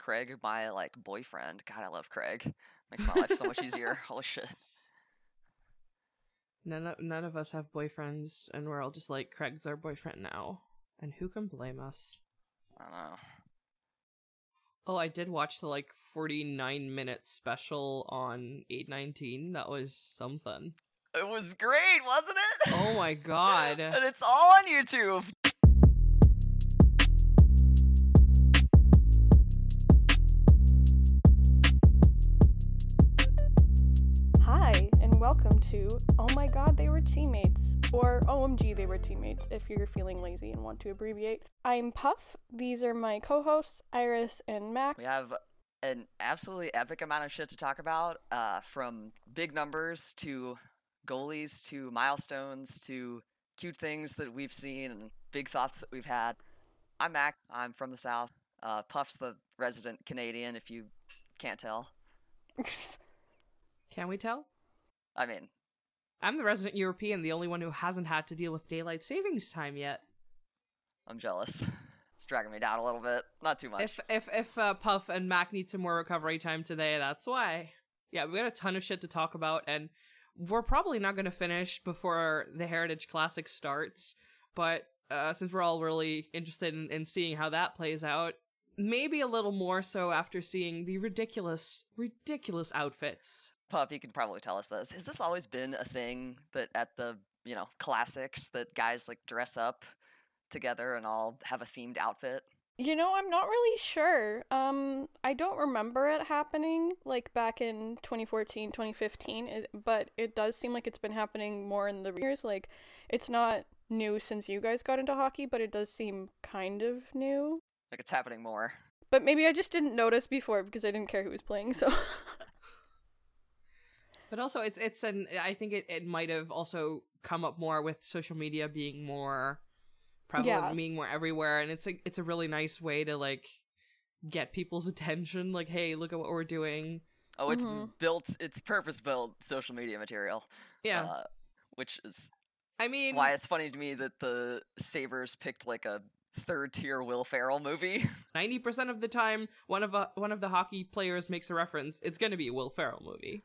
Craig, my like boyfriend. God, I love Craig. Makes my life so much easier. Holy shit. None of us have boyfriends, and we're all just like, Craig's our boyfriend now. And who can blame us? I don't know. Oh, I did watch the like 49-minute special on 8/19. That was something. It was great, wasn't it? Oh my god. And it's all on YouTube. Hi, and welcome to Oh My God, They Were Teammates, or OMG, They Were Teammates, if you're feeling lazy and want to abbreviate. I'm Puff. These are my co-hosts, Iris and Mac. We have an absolutely epic amount of shit to talk about, from big numbers to goalies to milestones to cute things that we've seen and big thoughts that we've had. I'm Mac. I'm from the South. Puff's the resident Canadian, if you can't tell. Can we tell? I mean, I'm the resident European, the only one who hasn't had to deal with daylight savings time yet. I'm jealous. It's dragging me down a little bit. Not too much. If Puff and Mac need some more recovery time today, that's why. Yeah, we got a ton of shit to talk about, and we're probably not going to finish before the Heritage Classic starts, but since we're all really interested in seeing how that plays out, maybe a little more so after seeing the ridiculous outfits. Puff, you can probably tell us this. Has this always been a thing that at the, you know, classics that guys like dress up together and all have a themed outfit? You know, I'm not really sure. I don't remember it happening like back in 2014, 2015, but it does seem like it's been happening more in the years. Like, it's not new since you guys got into hockey, but it does seem kind of new. Like, it's happening more. But maybe I just didn't notice before because I didn't care who was playing, so... But also, I think it might have also come up more with social media being more prevalent, yeah, being more everywhere, and it's a really nice way to like get people's attention. Like, hey, look at what we're doing. Oh, it's it's purpose-built social media material. Yeah, which is, I mean, why it's funny to me that the Sabres picked like a third-tier Will Ferrell movie. 90% of the time, one of the hockey players makes a reference. It's going to be a Will Ferrell movie.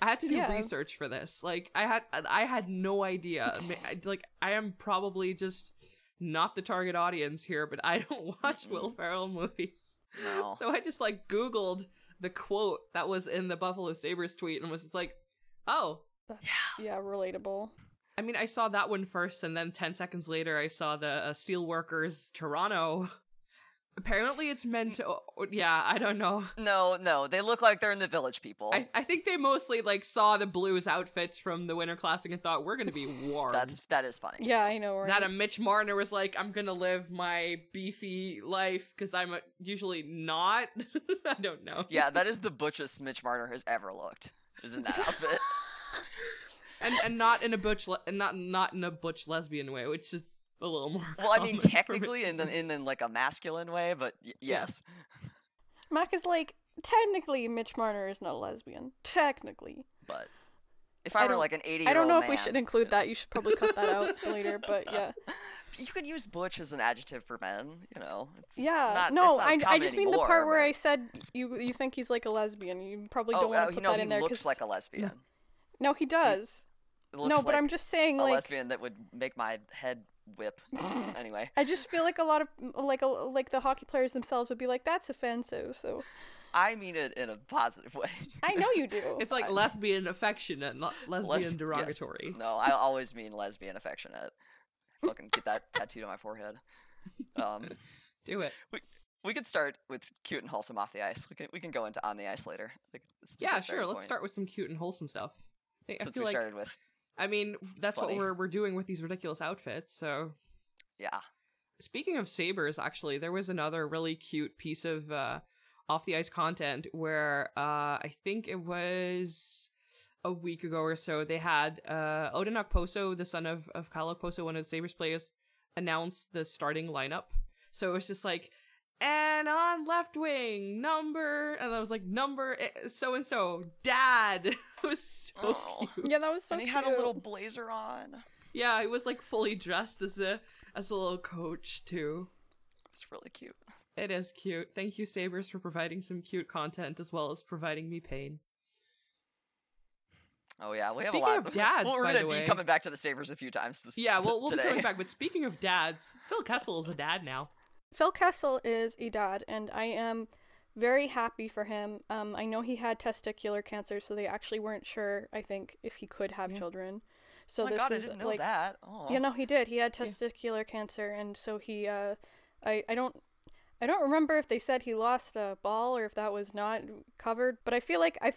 I had to do research for this. Like, I had no idea. Like, I am probably just not the target audience here, but I don't watch Will Ferrell movies. No. So I just, like, Googled the quote that was in the Buffalo Sabres tweet and was just like, oh. Yeah, relatable. I mean, I saw that one first, and then 10 seconds later, I saw the Steelworkers Toronto. Apparently it's meant to... Yeah, I don't know. No, they look like they're in the Village People. I think they mostly, like, saw the Blues outfits from the Winter Classic and thought, we're going to be warm. That is funny. Yeah, I know. Right? That a Mitch Marner was like, I'm going to live my beefy life because I'm usually not. I don't know. Yeah, that is the butchest Mitch Marner has ever looked. Is in that outfit. and not in a butch lesbian way, which is... a little more. Well, I mean, technically, in like a masculine way, but yes. Mac is like, technically, Mitch Marner is not a lesbian. Technically. But if I were like an 80-year-old man, I don't know if we should include that. You should probably cut that out later. But yeah, you could use "butch" as an adjective for men. You know. It's I just mean the part where I said you think he's like a lesbian. You probably don't want to put that in there. He looks like a lesbian. No, he does. No, but like I'm just saying, like, a lesbian that would make my head whip. Anyway, I just feel like a lot of like the hockey players themselves would be like, that's offensive. So I mean it in a positive way. I know you do. It's like lesbian affectionate, not lesbian derogatory. Yes. No, I always mean lesbian affectionate. Fucking get that tattooed on my forehead. Do it. We could start with cute and wholesome off the ice. We can go into on the ice later. I think yeah, sure. Let's start with some cute and wholesome stuff. Started with. I mean, that's funny. What we're doing with these ridiculous outfits, so... Yeah. Speaking of Sabres, actually, there was another really cute piece of off-the-ice content where I think it was a week ago or so, they had Odin Okposo, the son of Kyle Okposo, one of the Sabres players, announce the starting lineup. So it was just like, and on left wing, number so-and-so, dad. It was so cute. Yeah, that was so cute. And he had a little blazer on. Yeah, he was like fully dressed as a little coach too. It's really cute. It is cute. Thank you, Sabres, for providing some cute content as well as providing me pain. Oh, yeah. We speaking have a lot of dads. We're going to be coming back to the Sabres a few times this Yeah, we'll be coming back. But speaking of dads, Phil Kessel is a dad now. Phil Kessel is a dad, and I am very happy for him. I know he had testicular cancer, so they actually weren't sure, I think, if he could have children. So I didn't know that. Aww. Yeah, no, he did. He had testicular cancer, and so he, I don't remember if they said he lost a ball or if that was not covered, but I feel like I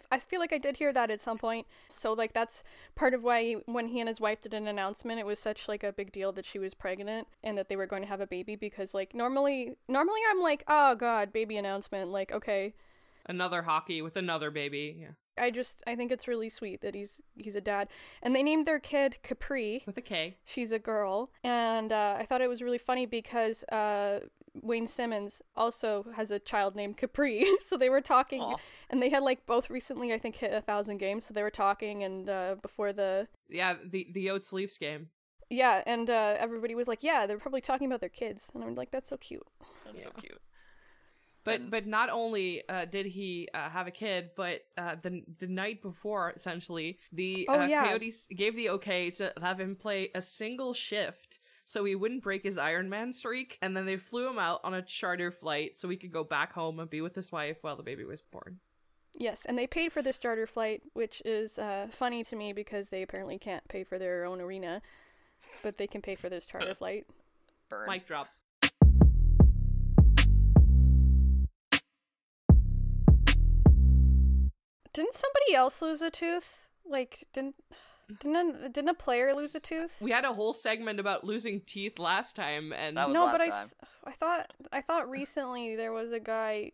did hear that at some point. So like that's part of why when he and his wife did an announcement, it was such like a big deal that she was pregnant and that they were going to have a baby, because like normally I'm like, oh god, baby announcement, like okay, another hockey with another baby. Yeah. I think it's really sweet that he's a dad. And they named their kid Capri. With a K. She's a girl. And I thought it was really funny because Wayne Simmons also has a child named Capri. So they were talking. Aww. And they had like both recently, I think, hit 1,000 games. So they were talking and before the... Yeah, the Oats-Leafs game. Yeah, and everybody was like, yeah, they're probably talking about their kids. And I'm like, that's so cute. That's so cute. But not only did he have a kid, but the night before, essentially, the Coyotes gave the okay to have him play a single shift so he wouldn't break his Ironman streak. And then they flew him out on a charter flight so he could go back home and be with his wife while the baby was born. Yes, and they paid for this charter flight, which is funny to me because they apparently can't pay for their own arena, but they can pay for this charter flight. Burn. Mic drop. Didn't somebody else lose a tooth? Like, didn't a player lose a tooth? We had a whole segment about losing teeth last time, and that was no, last but time. I thought recently there was a guy.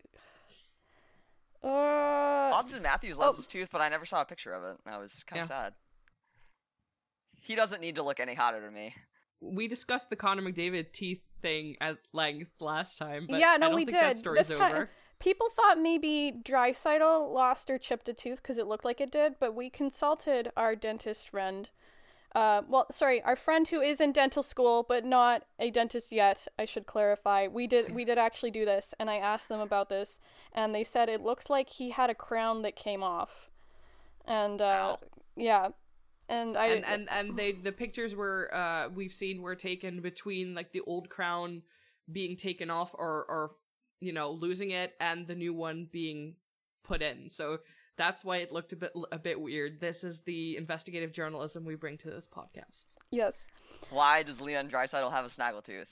Austin Matthews lost his tooth, but I never saw a picture of it. I was kind of sad. He doesn't need to look any hotter to me. We discussed the Connor McDavid teeth thing at length last time. But yeah, no, I don't we think did. That story's this time. Over. People thought maybe Draisaitl lost or chipped a tooth because it looked like it did, but we consulted our dentist friend. Our friend who is in dental school but not a dentist yet, I should clarify. We did actually do this, and I asked them about this, and they said it looks like he had a crown that came off. And the pictures were we've seen were taken between like the old crown being taken off or losing it and the new one being put in. So that's why it looked a bit weird. This is the investigative journalism we bring to this podcast. Yes. Why does Leon Draisaitl have a snaggletooth?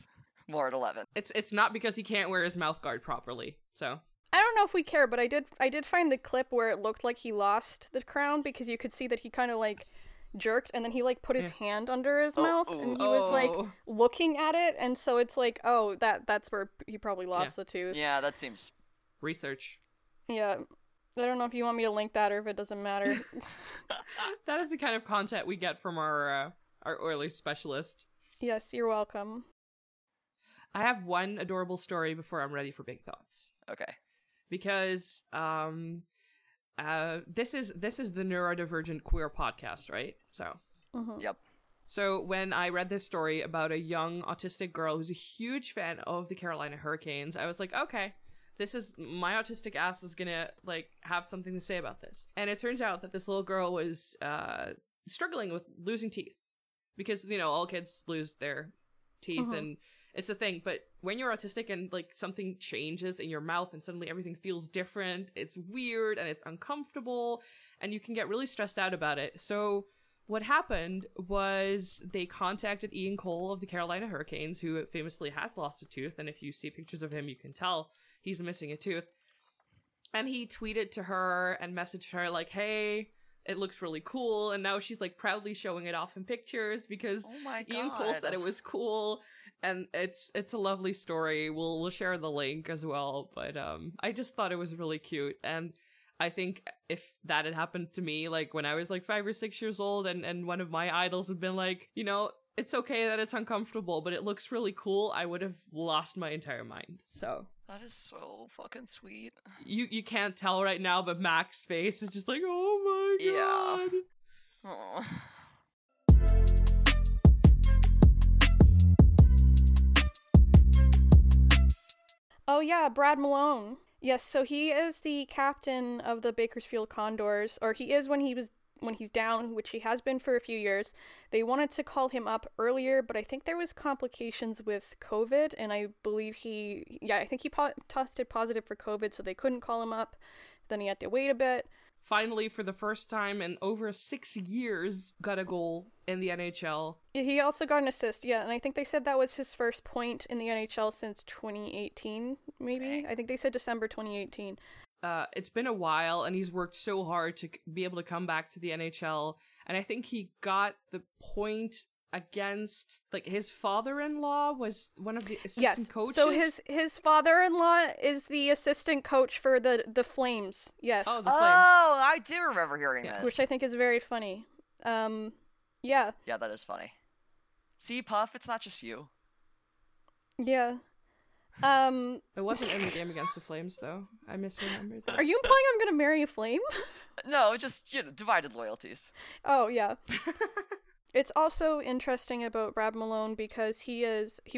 More at 11. It's not because he can't wear his mouth guard properly. So I don't know if we care, but I did find the clip where it looked like he lost the crown because you could see that he kind of like jerked and then he like put his hand under his mouth and he was like looking at it, and so it's like that's where he probably lost the tooth. Yeah, that seems research. Yeah, I don't know if you want me to link that or if it doesn't matter. That is the kind of content we get from our Oilers specialist. Yes, you're welcome. I have one adorable story before I'm ready for big thoughts. Okay. Because this is the neurodivergent queer podcast, right? So yep. So when I read this story about a young autistic girl who's a huge fan of the Carolina Hurricanes, I was like, okay, this is my autistic ass is gonna like have something to say about this. And it turns out that this little girl was struggling with losing teeth because all kids lose their teeth and it's a thing, but when you're autistic and like something changes in your mouth and suddenly everything feels different, it's weird and it's uncomfortable and you can get really stressed out about it. So what happened was they contacted Ian Cole of the Carolina Hurricanes, who famously has lost a tooth. And if you see pictures of him, you can tell he's missing a tooth. And he tweeted to her and messaged her like, hey, it looks really cool. And now she's like proudly showing it off in pictures because Ian Cole said it was cool. And it's a lovely story. We'll share the link as well. But I just thought it was really cute. And I think if that had happened to me, like when I was like 5 or 6 years old and one of my idols had been like, it's okay that it's uncomfortable, but it looks really cool, I would have lost my entire mind. So that is so fucking sweet. You can't tell right now, but Mac's face is just like, oh my god. Yeah. Aww. Oh yeah, Brad Malone. Yes, so he is the captain of the Bakersfield Condors, or he is when he's down, which he has been for a few years. They wanted to call him up earlier, but I think there was complications with COVID, and I believe he tested positive for COVID, so they couldn't call him up. Then he had to wait a bit. Finally, for the first time in over 6 years, got a goal in the NHL. He also got an assist, yeah, and I think they said that was his first point in the NHL since 2018, maybe? Dang. I think they said December 2018. It's been a while, and he's worked so hard to be able to come back to the NHL, and I think he got the point against, like, his father-in-law was one of the assistant coaches? So his father-in-law is the assistant coach for the Flames, yes. Oh, the Flames. Oh, I do remember hearing this. Which I think is very funny. Yeah. Yeah, that is funny. See, Puff, it's not just you. Yeah. It wasn't in the game against the Flames, though. I misremembered that. Are you implying I'm going to marry a Flame? No, just, divided loyalties. Oh, yeah. It's also interesting about Brad Malone because he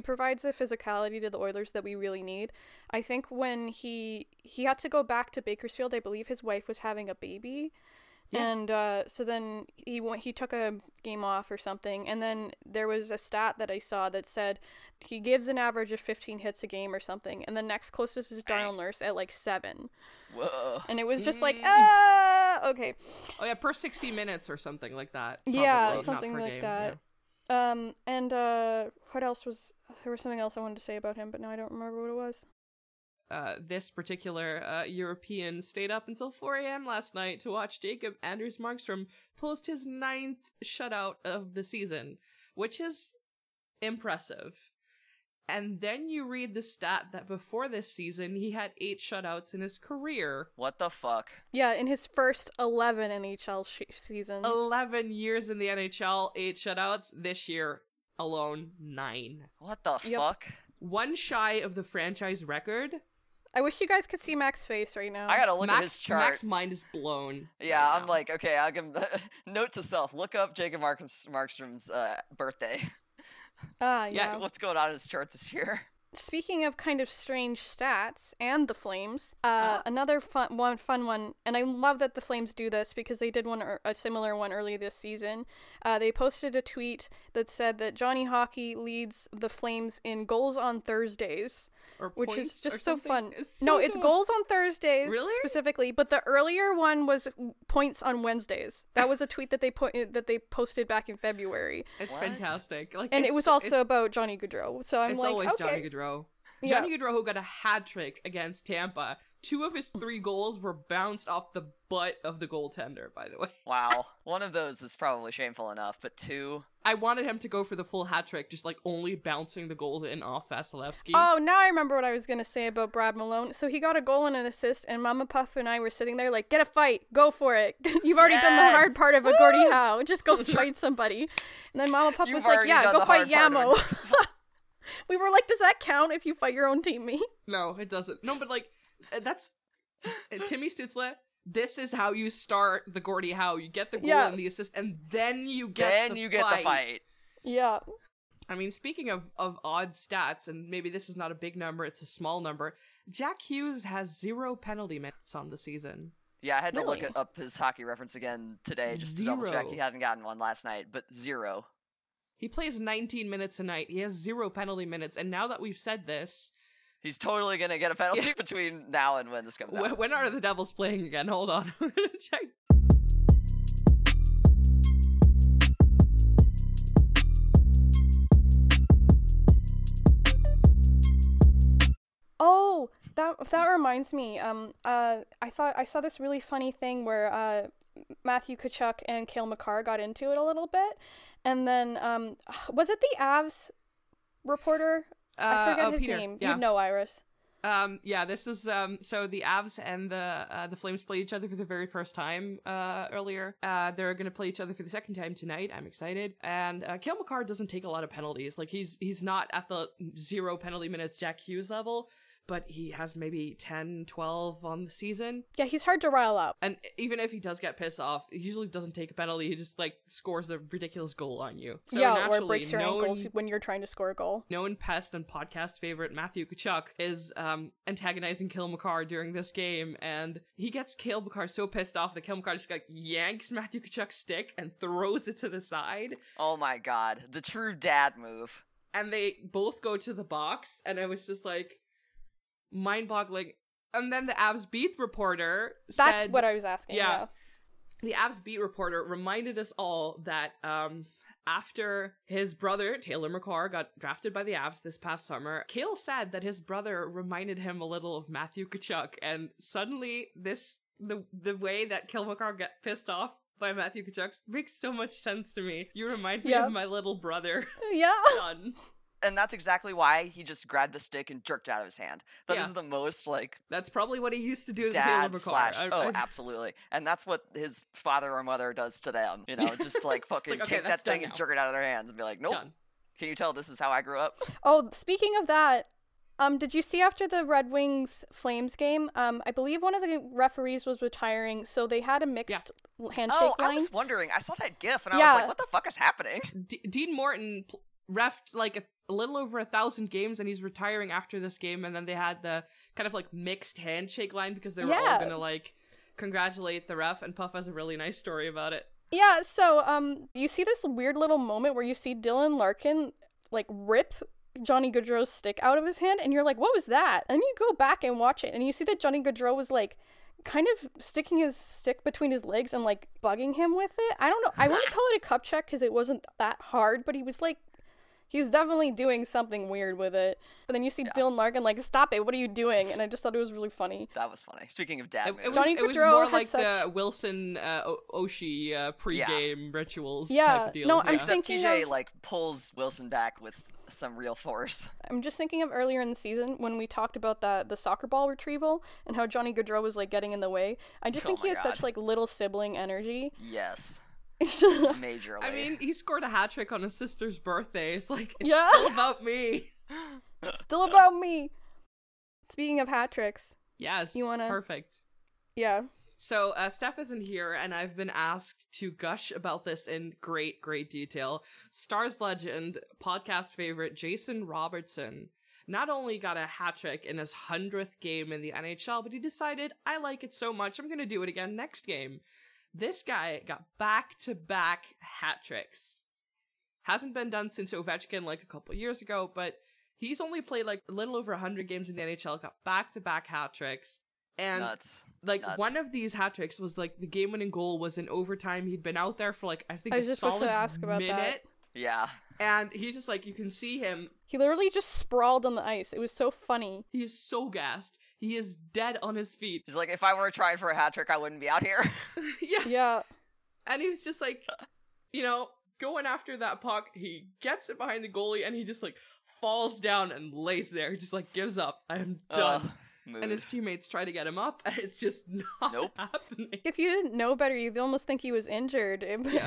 provides a physicality to the Oilers that we really need. I think when he had to go back to Bakersfield, I believe his wife was having a baby. Yeah. And so then he took a game off or something. And then there was a stat that I saw that said he gives an average of 15 hits a game or something. And the next closest is Darnell Nurse at like 7. Whoa. And it was just like, okay. Oh, yeah, per 60 minutes or something like that. Probably. Yeah, something like game. That. Yeah. What else was there? Was something else I wanted to say about him, but now I don't remember what it was. This particular European stayed up until 4 a.m. last night to watch Jacob Anders Markstrom post his 9th shutout of the season, which is impressive. And then you read the stat that before this season, he had 8 shutouts in his career. What the fuck? Yeah, in his first 11 NHL seasons. 11 years in the NHL, 8 shutouts. This year alone, 9. What the fuck? One shy of the franchise record. I wish you guys could see Mac's face right now. I gotta look at his chart. Mac's mind is blown. Yeah, right I'm now. Like, okay, I'll give him the note to self. Look up Jacob Markstrom's birthday. Yeah. What's going on in his chart this year? Speaking of kind of strange stats and the Flames, another fun one, and I love that the Flames do this because they did a similar one early this season. They posted a tweet that said that Johnny Hockey leads the Flames in goals on Thursdays, which is just so fun. It's goals on Thursdays specifically, but the earlier one was points on Wednesdays. That was a tweet that they posted back in February. It's fantastic. Like, and it was also about Johnny Gaudreau. So I'm like, always okay. Johnny Gaudreau, who got a hat trick against Tampa. 2 of his 3 goals were bounced off the butt of the goaltender, by the way. Wow. One of those is probably shameful enough, but 2. I wanted him to go for the full hat trick, just like only bouncing the goals in off Vasilevsky. Oh, now I remember what I was going to say about Brad Malone. So he got a goal and an assist, and Mama Puff and I were sitting there like, get a fight, go for it. You've already done the hard part of a Gordie Howe. Just go fight somebody. And then Mama Puff was like, yeah, go fight Yamo. We were like, does that count if you fight your own teammate? No, it doesn't. No, but like, that's Timmy Stützle. This is how you start the Gordie Howe. You get the goal and the assist, and then you get the fight. Yeah. I mean, speaking of odd stats, and maybe this is not a big number, it's a small number, Jack Hughes has 0 penalty minutes on the season. Yeah, I had to look up his hockey reference again today just to double check. He hadn't gotten one last night, but 0. He plays 19 minutes a night. He has 0 penalty minutes. And now that we've said this... He's totally going to get a penalty between now and when this comes out. When are the Devils playing again? Hold on. I'm going to check. Oh, that reminds me. I thought I saw this really funny thing where... Matthew Tkachuk and Cale Makar got into it a little bit, and then was it the Avs reporter? I forget his Peter. Name. Yeah. You'd know, Iris. This is so the Avs and the Flames played each other for the very first time earlier. They're going to play each other for the second time tonight. I'm excited. And Cale Makar doesn't take a lot of penalties. Like he's not at the 0 penalty minutes Jack Hughes level. but he has maybe 10, 12 on the season. Yeah, he's hard to rile up. And even if he does get pissed off, he usually doesn't take a penalty. He just, like, scores a ridiculous goal on you. So yeah, naturally, or breaks your ankles when you're trying to score a goal. Known pest and podcast favorite Matthew Tkachuk is antagonizing Cale Makar during this game, and he gets Cale Makar so pissed off that Cale Makar just, like, yanks Matthew Tkachuk's stick and throws it to the side. Oh my god, the true dad move. And they both go to the box, and I was just like, mind-boggling. And then the Avs beat reporter said... That's what I was asking, yeah. The Avs beat reporter reminded us all that after his brother, Taylor Makar, got drafted by the Avs this past summer, Cale said that his brother reminded him a little of Matthew Tkachuk, and suddenly the way that Cale Makar got pissed off by Matthew Tkachuk makes so much sense to me. You remind me of my little brother. Yeah. Son. And that's exactly why he just grabbed the stick and jerked it out of his hand. That is the most, like... That's probably what he used to do to Dad slash... Oh, absolutely. And that's what his father or mother does to them. You know, just, like, fucking like, okay, take that thing and jerk it out of their hands and be like, nope. Done. Can you tell this is how I grew up? Oh, speaking of that... Did you see after the Red Wings Flames game? I believe one of the referees was retiring, so they had a mixed handshake line. Oh, I was wondering. I saw that GIF, and I was like, "What the fuck is happening?" Dean Morton refed like a little over 1,000 games, and he's retiring after this game. And then they had the kind of like mixed handshake line because they were all gonna like congratulate the ref. And Puff has a really nice story about it. Yeah. So you see this weird little moment where you see Dylan Larkin like rip Johnny Gaudreau's stick out of his hand, and you're like, what was that? And you go back and watch it, and you see that Johnny Gaudreau was like kind of sticking his stick between his legs and like bugging him with it. I don't know, I wouldn't call it a cup check because it wasn't that hard, but he was like, he's definitely doing something weird with it. But then you see Dylan Larkin like, stop it, what are you doing? And I just thought it was really funny. That was funny. Speaking of dad, it was more like the Wilson Oshie pregame rituals type of deal. No, I'm thinking TJ like pulls Wilson back with some real force. I'm just thinking of earlier in the season when we talked about the soccer ball retrieval and how Johnny Gaudreau was like getting in the way. I just think he has such like little sibling energy. Yes. Majorly. I mean, he scored a hat trick on his sister's birthday. It's like, it's still about me. Still about me. Speaking of hat tricks. Yes. You wanna... Perfect. Yeah. So Steph isn't here, and I've been asked to gush about this in great, great detail. Stars legend, podcast favorite Jason Robertson not only got a hat trick in his 100th game in the NHL, but he decided, I like it so much, I'm going to do it again next game. This guy got back-to-back hat tricks. Hasn't been done since Ovechkin like a couple years ago, but he's only played like a little over 100 games in the NHL, got back-to-back hat tricks. And Nuts. One of these hat tricks was like the game-winning goal was in overtime. He'd been out there for like I think a solid minute. Yeah. And he's just like, you can see him. He literally just sprawled on the ice. It was so funny. He is so gassed. He is dead on his feet. He's like, if I were trying for a hat trick, I wouldn't be out here. Yeah. Yeah. And he was just like, you know, going after that puck. He gets it behind the goalie, and he just like falls down and lays there. He just like gives up. I am done. Mood. And his teammates try to get him up, and it's just not happening. If you didn't know better, you'd almost think he was injured.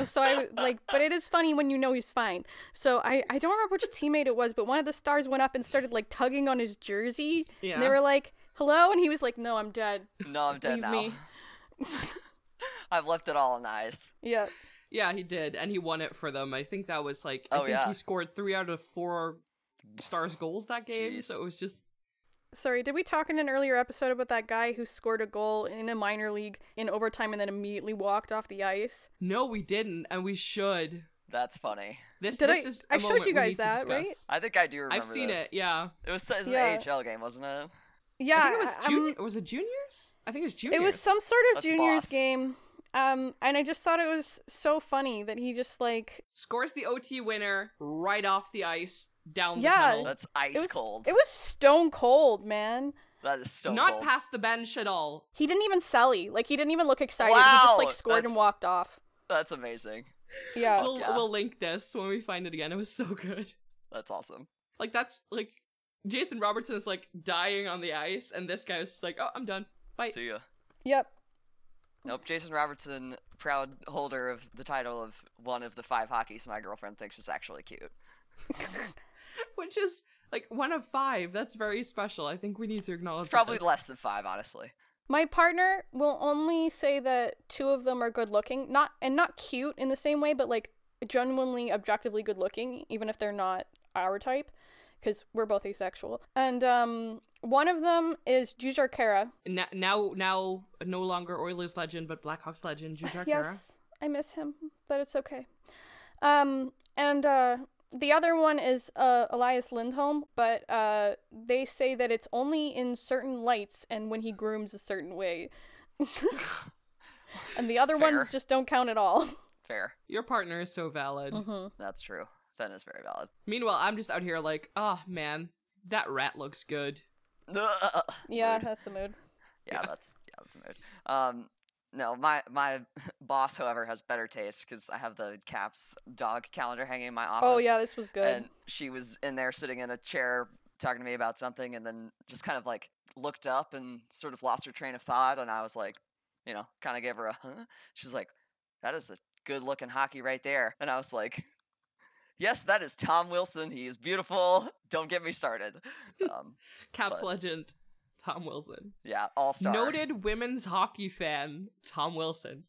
So I like, but it is funny when you know he's fine. So I don't remember which teammate it was, but one of the Stars went up and started like tugging on his jersey. Yeah. And they were like, hello? And he was like, no, I'm dead. No, I'm dead now. Leave me. I've left it all on the ice. Yeah. Yeah, he did. And he won it for them. I think that was like, he scored 3 out of 4 Stars goals that game. Jeez. So it was just... Sorry, did we talk in an earlier episode about that guy who scored a goal in a minor league in overtime and then immediately walked off the ice? No, we didn't, and we should. That's funny. I showed you guys that, right? I think I do remember. I've seen it, yeah. It was an AHL game, wasn't it? Yeah. I think it was was it juniors? I think it was juniors. It was some sort of juniors game. And I just thought it was so funny that he just like scores the OT winner right off the ice. Down the tunnel. That's cold. It was stone cold, man. That is stone cold. Not past the bench at all. He didn't even celly. Like, he didn't even look excited. Wow, he just like scored and walked off. That's amazing. Yeah. We'll link this when we find it again. It was so good. That's awesome. Like, that's like Jason Robertson is like dying on the ice, and this guy is just like, oh, I'm done. Bye. See ya. Yep. Nope, Jason Robertson, proud holder of the title of one of the 5 hockeys my girlfriend thinks is actually cute. Which is Like, 1 of 5. That's very special. I think we need to acknowledge it's probably this. Less than 5, honestly. My partner will only say that 2 of them are good looking, not cute in the same way, but like genuinely, objectively good looking, even if they're not our type, because we're both asexual. And one of them is Jujar Kara. Now, no longer Oilers legend, but Blackhawks legend Jujar Kara. Yes, I miss him, but it's okay. The other one is Elias Lindholm, but they say that it's only in certain lights and when he grooms a certain way. And the other ones just don't count at all. Fair. Your partner is so valid. Mm-hmm. That's true. That is very valid. Meanwhile, I'm just out here like, oh, man, that rat looks good. Yeah, mood. That's the mood. Yeah, that's the mood. No, my boss, however, has better taste because I have the Caps dog calendar hanging in my office. Oh, yeah, this was good. And she was in there sitting in a chair talking to me about something and then just kind of like looked up and sort of lost her train of thought. And I was like, you know, kind of gave her a huh? She's like, that is a good looking hockey right there. And I was like, yes, that is Tom Wilson. He is beautiful. Don't get me started. Caps legend. Tom Wilson. Yeah, all-star. Noted women's hockey fan, Tom Wilson.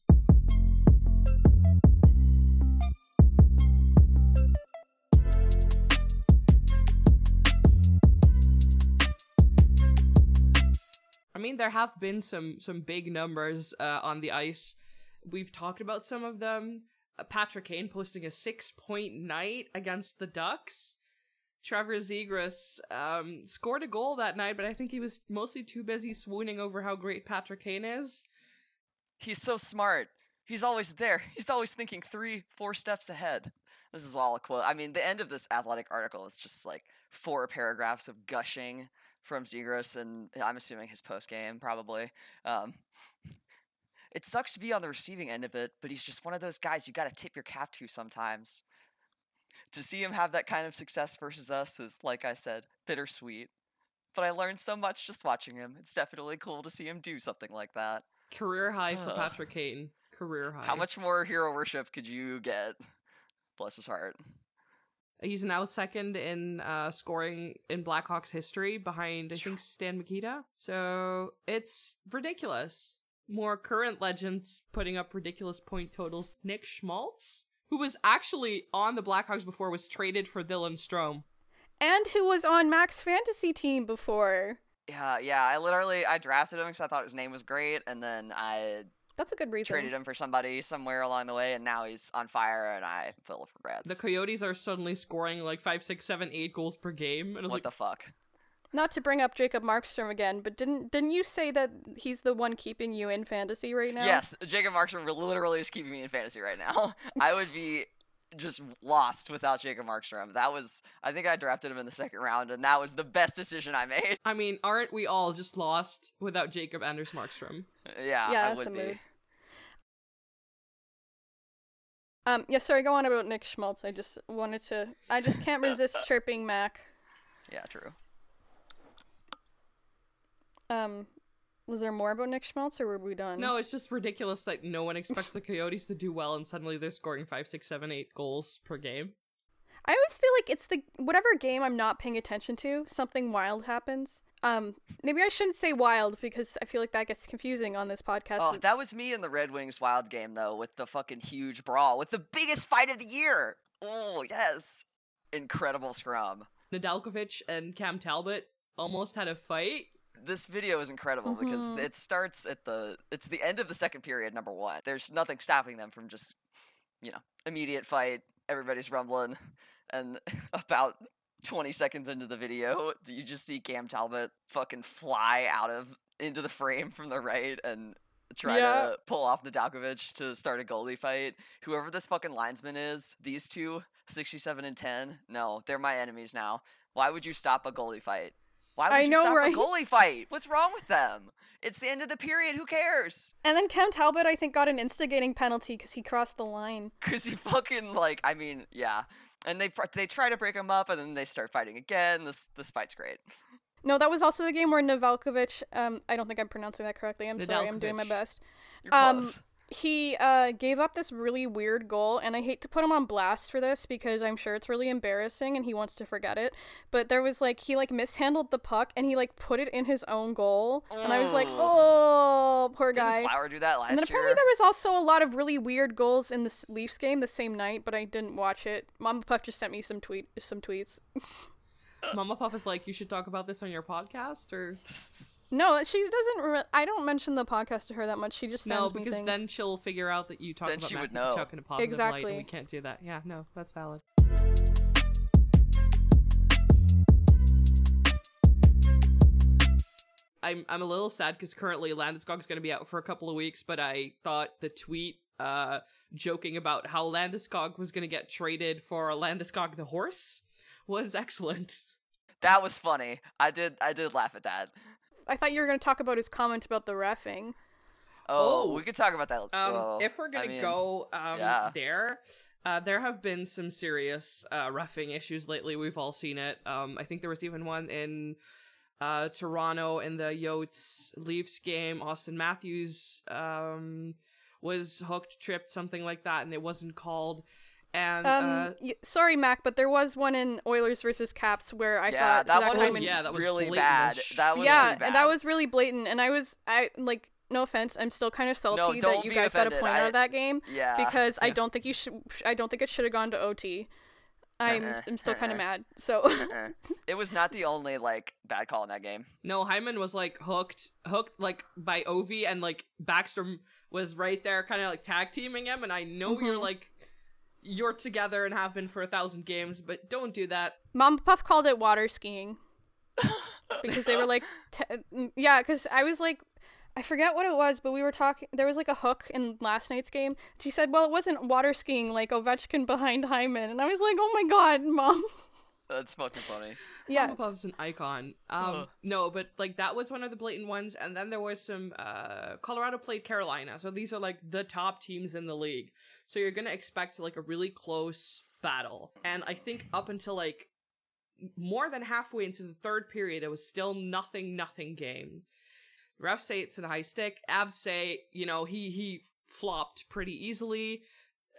I mean, there have been some big numbers on the ice. We've talked about some of them. Patrick Kane posting a 6-point night against the Ducks. Trevor Zegras scored a goal that night, but I think he was mostly too busy swooning over how great Patrick Kane is. He's so smart. He's always there. He's always thinking 3-4 steps ahead. This is all a quote. I mean, the end of this Athletic article is just like 4 paragraphs of gushing from Zegras, and I'm assuming his post-game probably. It sucks to be on the receiving end of it, but he's just one of those guys you got to tip your cap to sometimes. To see him have that kind of success versus us is, like I said, bittersweet. But I learned so much just watching him. It's definitely cool to see him do something like that. Career high for Patrick Kane. Career high. How much more hero worship could you get? Bless his heart. He's now second in scoring in Blackhawks history behind, I think, Stan Mikita. So it's ridiculous. More current legends putting up ridiculous point totals. Nick Schmaltz, who was actually on the Blackhawks before, was traded for Dylan Strome. And who was on Mac's fantasy team before. Yeah, I drafted him because I thought his name was great, and then that's a good reason. Traded him for somebody somewhere along the way, and now he's on fire, and I feel for regrets. The Coyotes are suddenly scoring like 5, 6, 7, 8 goals per game. And what the fuck? Not to bring up Jacob Markstrom again, but didn't you say that he's the one keeping you in fantasy right now? Yes, Jacob Markstrom literally is keeping me in fantasy right now. I would be just lost without Jacob Markstrom. I think I drafted him in the second round, and that was the best decision I made. I mean, aren't we all just lost without Jacob Anders Markstrom? Yeah, I would be. Yeah, sorry, go on about Nick Schmaltz. I just can't resist chirping Mac. Yeah, true. Was there more about Nick Schmaltz, or were we done? No, it's just ridiculous that no one expects the Coyotes to do well, and suddenly they're scoring 5, 6, 7, 8 goals per game. I always feel like it's whatever game I'm not paying attention to, something wild happens. Maybe I shouldn't say wild, because I feel like that gets confusing on this podcast. Oh, that was me in the Red Wings wild game, though, with the fucking huge brawl, with the biggest fight of the year. Oh, yes. Incredible scrum. Nedeljkovic and Cam Talbot almost had a fight. This video is incredible because it starts at it's the end of the second period, number one. There's nothing stopping them from just, you know, immediate fight. Everybody's rumbling. And about 20 seconds into the video, you just see Cam Talbot fucking fly into the frame from the right and try to pull off Nedeljkovic to start a goalie fight. Whoever this fucking linesman is, these two, 67 and 10, no, they're my enemies now. Why would you stop a goalie fight? Why would you stop a goalie fight? What's wrong with them? It's the end of the period. Who cares? And then Cam Talbot, I think, got an instigating penalty because he crossed the line. Because he fucking, yeah. And they try to break him up, and then they start fighting again. This fight's great. No, that was also the game where Nedeljkovic, I don't think I'm pronouncing that correctly. I'm sorry. I'm doing my best. You're close. he gave up this really weird goal, and I hate to put him on blast for this because I'm sure it's really embarrassing and he wants to forget it, but there was he mishandled the puck and he put it in his own goal, and I was like, oh, poor guy. Didn't Flower do that last year? And then apparently there was also a lot of really weird goals in the Leafs game the same night, but I didn't watch it. Mama Puff just sent me some tweets. Mama Puff is like, you should talk about this on your podcast, or no? She doesn't. I don't mention the podcast to her that much. She just sends me things. No, because then she'll figure out that you talk then about Matthew Tkachuk in a positive light, and we can't do that. Yeah, no, that's valid. I'm a little sad because currently Landeskog is going to be out for a couple of weeks, but I thought the tweet joking about how Landeskog was going to get traded for Landeskog the horse was excellent. That was funny. I did laugh at that. I thought you were going to talk about his comment about the reffing. Oh, we could talk about that. If we're going to go there have been some serious reffing issues lately. We've all seen it. I think there was even one in Toronto in the Yotes-Leafs game. Austin Matthews was hooked, tripped, something like that, and it wasn't called. And sorry, Mac, but there was one in Oilers versus Caps where I thought that was really bad. That was really bad. And that was really blatant. And I no offense, I'm still kind of salty that you guys got a point out of that game. Yeah, because I don't think I don't think it should have gone to OT. I'm still kind of mad. So it was not the only bad call in that game. No, Hyman was hooked by Ovi, and Backstrom was right there, kind of tag teaming him. And I know you're you're together and have been for 1,000 games, but don't do that. Mom Puff called it water skiing because they were because I was I forget what it was, but we were talking. There was a hook in last night's game. She said, "Well, it wasn't water skiing like Ovechkin behind Hyman," and I was like, "Oh my god, Mom." That's fucking funny. Yeah, Mom Puff's an icon. No, but that was one of the blatant ones, and then there was some. Colorado played Carolina, so these are the top teams in the league. So you're going to expect a really close battle. And I think up until more than halfway into the third period, it was still 0-0 game. Refs say it's a high stick. Abs say, he flopped pretty easily.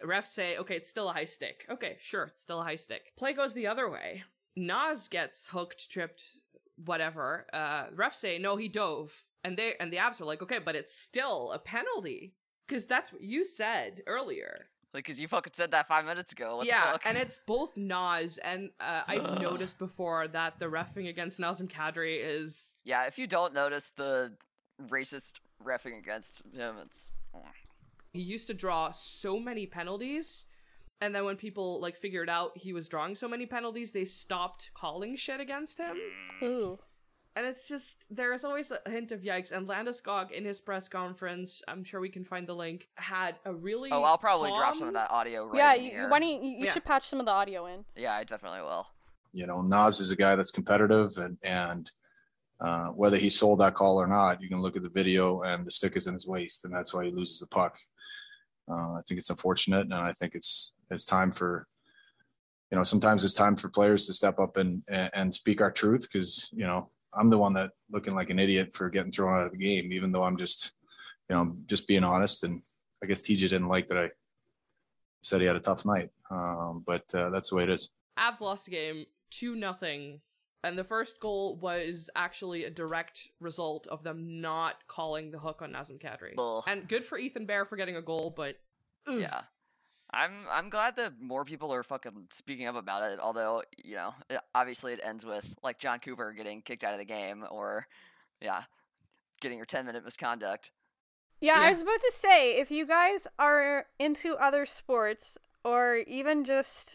Refs say, okay, it's still a high stick. Okay, sure, it's still a high stick. Play goes the other way. Nas gets hooked, tripped, whatever. Refs say, no, he dove. And the Abs are okay, but it's still a penalty. Because that's what you said earlier. Because you fucking said that 5 minutes ago. The fuck? And it's both Nas and I've noticed before that the reffing against Nazem Kadri is... Yeah, if you don't notice the racist reffing against him, it's... He used to draw so many penalties, and then when people figured out he was drawing so many penalties, they stopped calling shit against him. Ooh. And it's just, there is always a hint of yikes. And Landeskog, in his press conference, I'm sure we can find the link, had a really I'll probably drop some of that audio in here. Why don't you should patch some of the audio in. Yeah, I definitely will. Nas is a guy that's competitive, and whether he sold that call or not, you can look at the video, and the stick is in his waist, and that's why he loses the puck. I think it's unfortunate, and I think it's time for... sometimes it's time for players to step up and speak our truth, because, I'm the one that looking like an idiot for getting thrown out of the game, even though I'm just being honest. And I guess TJ didn't like that I said he had a tough night, but that's the way it is. Avs lost the game 2-0, and the first goal was actually a direct result of them not calling the hook on Nazem Kadri. Ugh. And good for Ethan Bear for getting a goal, but yeah. I'm glad that more people are fucking speaking up about it, although, obviously it ends with, John Cooper getting kicked out of the game or, getting your 10-minute misconduct. Yeah, I was about to say, if you guys are into other sports or even just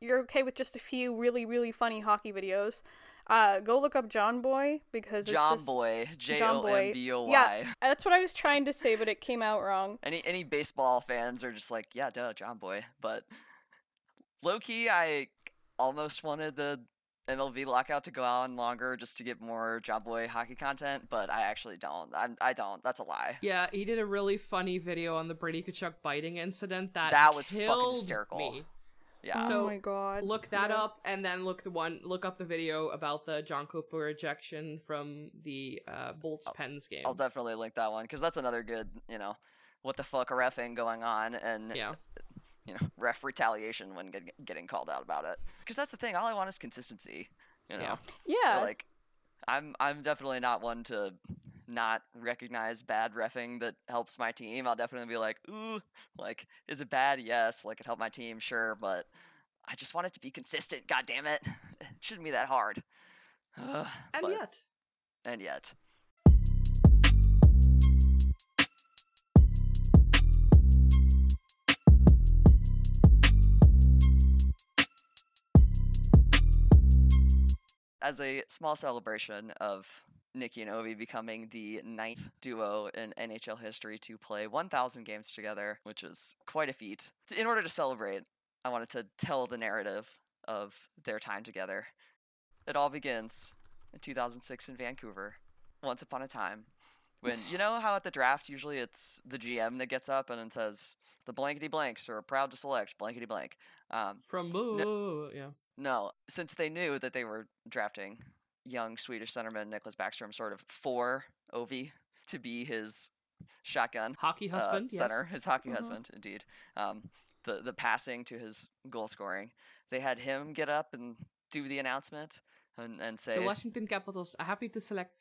you're okay with just a few really, really funny hockey videos, go look up John Boy because John Boy, Jomboy. Yeah, that's what I was trying to say, but it came out wrong. Any baseball fans are just like, yeah, duh, John Boy. But low key, I almost wanted the MLB lockout to go on longer just to get more John Boy hockey content, but I actually don't. I don't. That's a lie. Yeah, he did a really funny video on the Brady Tkachuk biting incident that was fucking hysterical. Me. Yeah. So, oh my god. Look that up, and then look up the video about the John Cooper ejection from the Bolts Pens game. I'll definitely link that one because that's another good, what the fuck refing going on, and you know, ref retaliation when getting called out about it. Because that's the thing. All I want is consistency. You know. Yeah. So, like, I'm definitely not one to not recognize bad reffing that helps my team. I'll definitely be like, ooh, like, is it bad? Yes. Like, it helped my team, sure, but I just want it to be consistent. God damn it. It shouldn't be that hard. And yet. As a small celebration of Nikki and Ovi becoming the 9th duo in NHL history to play 1,000 games together, which is quite a feat. In order to celebrate, I wanted to tell the narrative of their time together. It all begins in 2006 in Vancouver, once upon a time, when, you know how at the draft, usually it's the GM that gets up and then says, the blankety blanks are proud to select blankety blank. No, since they knew that they were drafting young Swedish centerman Niklas Backstrom sort of for Ovi to be his shotgun hockey husband, center, his hockey husband, indeed. The passing to his goal scoring, they had him get up and do the announcement and say, "The Washington Capitals are happy to select."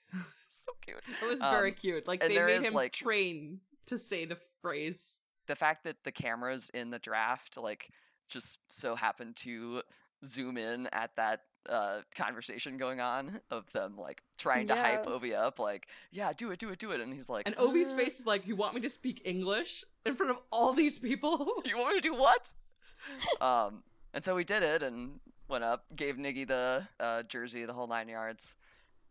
So cute. It was very cute. Like, they made him like, train to say the phrase. The fact that the cameras in the draft like just so happened to zoom in at that conversation going on of them like trying to hype Ovi up, like, yeah, do it, and he's like, and Ovi's face is like, you want me to speak English in front of all these people? You want me to do what? And so we did it and went up, gave Niggy the jersey, the whole 9 yards.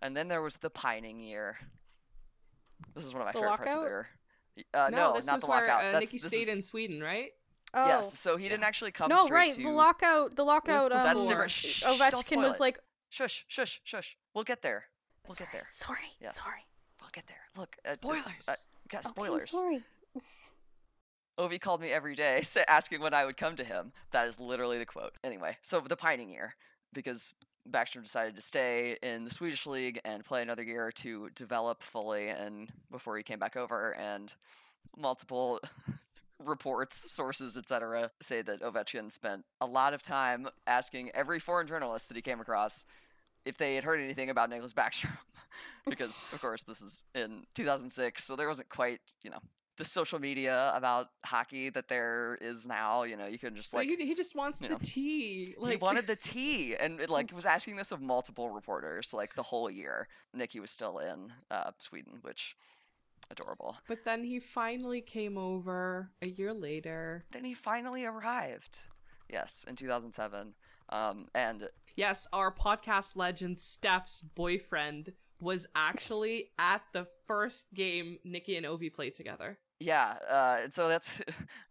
And then there was the pining year. This is one of my favorite parts of the year. Not the lockout. Where, Nikki stayed in Sweden, right? Oh. Yes, so he didn't actually come straight to... No, right, the lockout... That's different. Shh, Ovechkin was like... Shush. We'll get there. Sorry. We'll get there. Look. Spoilers. We got spoilers. Sorry. Ovi called me every day asking when I would come to him. That is literally the quote. Anyway, so the pining year, because Backstrom decided to stay in the Swedish league and play another year to develop fully and before he came back over, and multiple... reports, sources, etc., say that Ovechkin spent a lot of time asking every foreign journalist that he came across if they had heard anything about Niklas Backstrom, because of course this is in 2006, so there wasn't quite, you know, the social media about hockey that there is now. You know, you can just like he just wants the tea. Like... He wanted the tea, and it, like, was asking this of multiple reporters like the whole year. Nikki was still in Sweden, which. Adorable. But then he finally came over a year later. Then he finally arrived. Yes, in 2007. And yes, our podcast legend Steph's boyfriend was actually at the first game Nikki and Ovi played together. Yeah, and so that's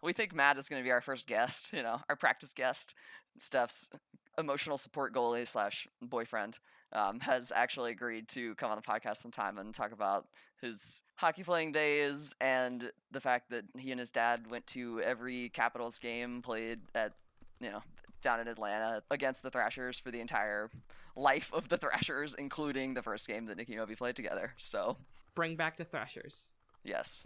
we think Matt is going to be our first guest, you know, our practice guest. Steph's emotional support goalie / boyfriend has actually agreed to come on the podcast sometime and talk about his hockey playing days and the fact that he and his dad went to every Capitals game, played at, you know, down in Atlanta against the Thrashers for the entire life of the Thrashers, including the first game that Nikki and Ovi played together. So bring back the Thrashers. Yes.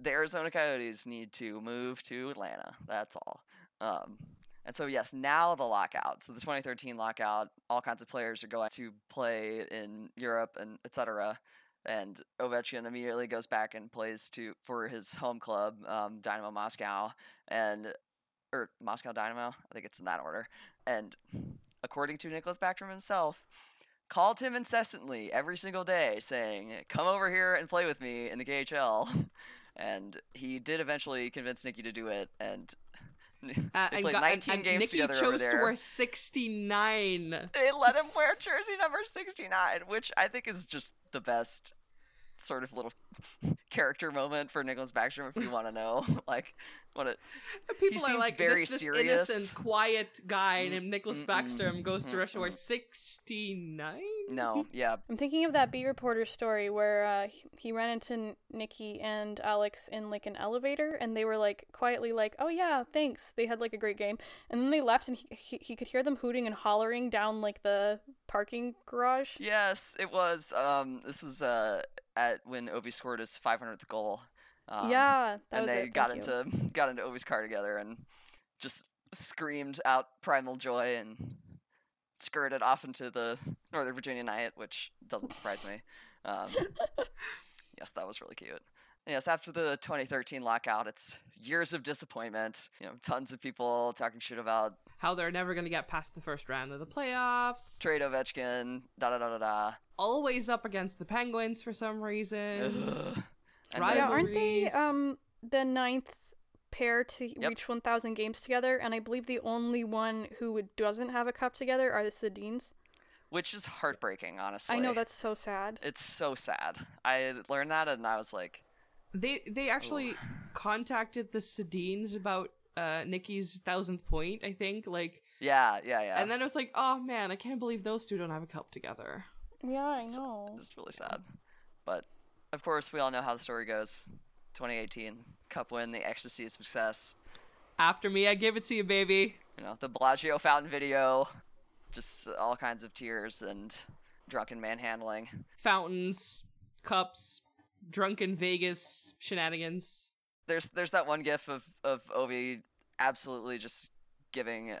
The Arizona Coyotes need to move to Atlanta. That's all. And so, yes, now the lockout. So the 2013 lockout, all kinds of players are going to play in Europe and et cetera. And Ovechkin immediately goes back and plays for his home club, Dynamo Moscow, or Moscow Dynamo. I think it's in that order. And according to Niklas Backstrom himself, called him incessantly every single day saying, come over here and play with me in the KHL. And he did eventually convince Nikki to do it. And they played 19 games Nikki together over there. Chose to wear 69. They let him wear jersey number 69, which I think is just the best sort of little character moment for Niklas Backstrom. If you want to know, like, what it people he are seems like very this serious, innocent, quiet guy named Niklas Backstrom goes to Russia wear 69. No, yeah. I'm thinking of that Beat Reporter story where he ran into Nikki and Alex in like an elevator, and they were like quietly like, "Oh yeah, thanks." They had like a great game, and then they left, and he could hear them hooting and hollering down like the parking garage. Yes, it was. This was at when Ovi scored his 500th goal And they got into Ovi's car together and just screamed out Primal Joy and skirted off into the Northern Virginia night, which doesn't surprise me. Yes, that was really cute. Yes, after the 2013 lockout, it's years of disappointment. You know, tons of people talking shit about how they're never going to get past the first round of the playoffs. Trade Ovechkin, da-da-da-da-da. Always up against the Penguins for some reason. Aren't they the ninth pair to reach 1,000 games together? And I believe the only one who doesn't have a cup together are the Sedins. Which is heartbreaking, honestly. I know, that's so sad. It's so sad. I learned that and I was like... They actually contacted the Sedins about Nikki's 1,000th point, I think. Yeah. And then it was like, oh man, I can't believe those two don't have a cup together. Yeah, I know. It's just really sad. But of course, we all know how the story goes. 2018 cup win, the ecstasy of success. After me, I give it to you, baby. You know, the Bellagio fountain video, just all kinds of tears and drunken manhandling. Fountains, cups. Drunken Vegas shenanigans. There's that one gif of Ovi absolutely just giving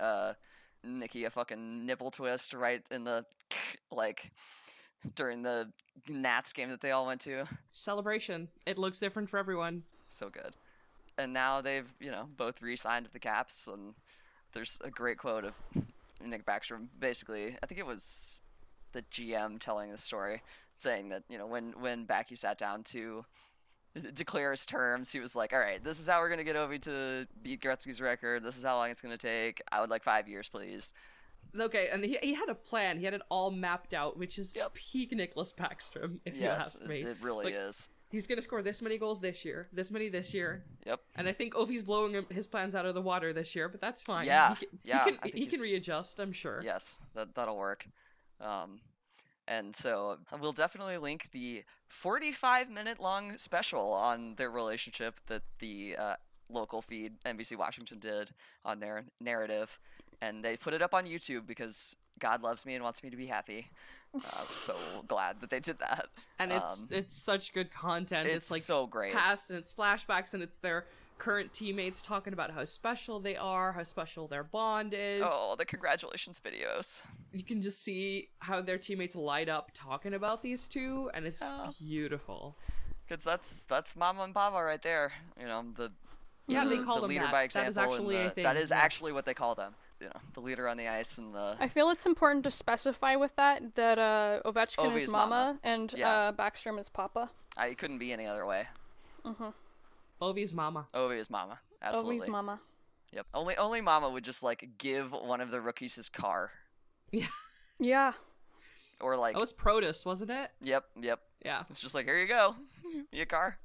Nikki a fucking nipple twist right in the, like, during the Nats game that they all went to. Celebration. It looks different for everyone. So good. And now they've, you know, both re-signed with the Caps, and there's a great quote of Nick Backstrom. Basically, I think it was the GM telling the story, saying that, you know, when Backy sat down to declare his terms, he was like, all right, this is how we're going to get Ovi to beat Gretzky's record. This is how long it's going to take. I would like 5 years, please. Okay, and he had a plan. He had it all mapped out, which is peak Niklas Backstrom, if you ask me. It really is. He's going to score this many goals this year, this many this year. Yep. And I think Ovi's blowing his plans out of the water this year, but that's fine. Yeah, He can readjust, I'm sure. Yes, that'll work. And so we'll definitely link the 45-minute-long special on their relationship that the local feed, NBC Washington, did on their narrative. And they put it up on YouTube because God loves me and wants me to be happy. I'm so glad that they did that. And it's such good content. It's like so great. Past and it's flashbacks and it's their current teammates talking about how special they are, how special their bond is. Oh, the congratulations videos. You can just see how their teammates light up talking about these two, and it's beautiful. Because that's Mama and Papa right there. You know, they call them leader by example. That is actually a thing. That is actually what they call them. You know, the leader on the ice and the... I feel it's important to specify with that Ovechkin Ovi's is mama and Backstrom is Papa. It couldn't be any other way. Mm-hmm. Ovi's mama. Absolutely. Ovi's mama. Yep. Only mama would just, like, give one of the rookies his car. Yeah. Yeah. Or, like... That was Protus, wasn't it? Yep. Yeah. It's just like, here you go. Your car.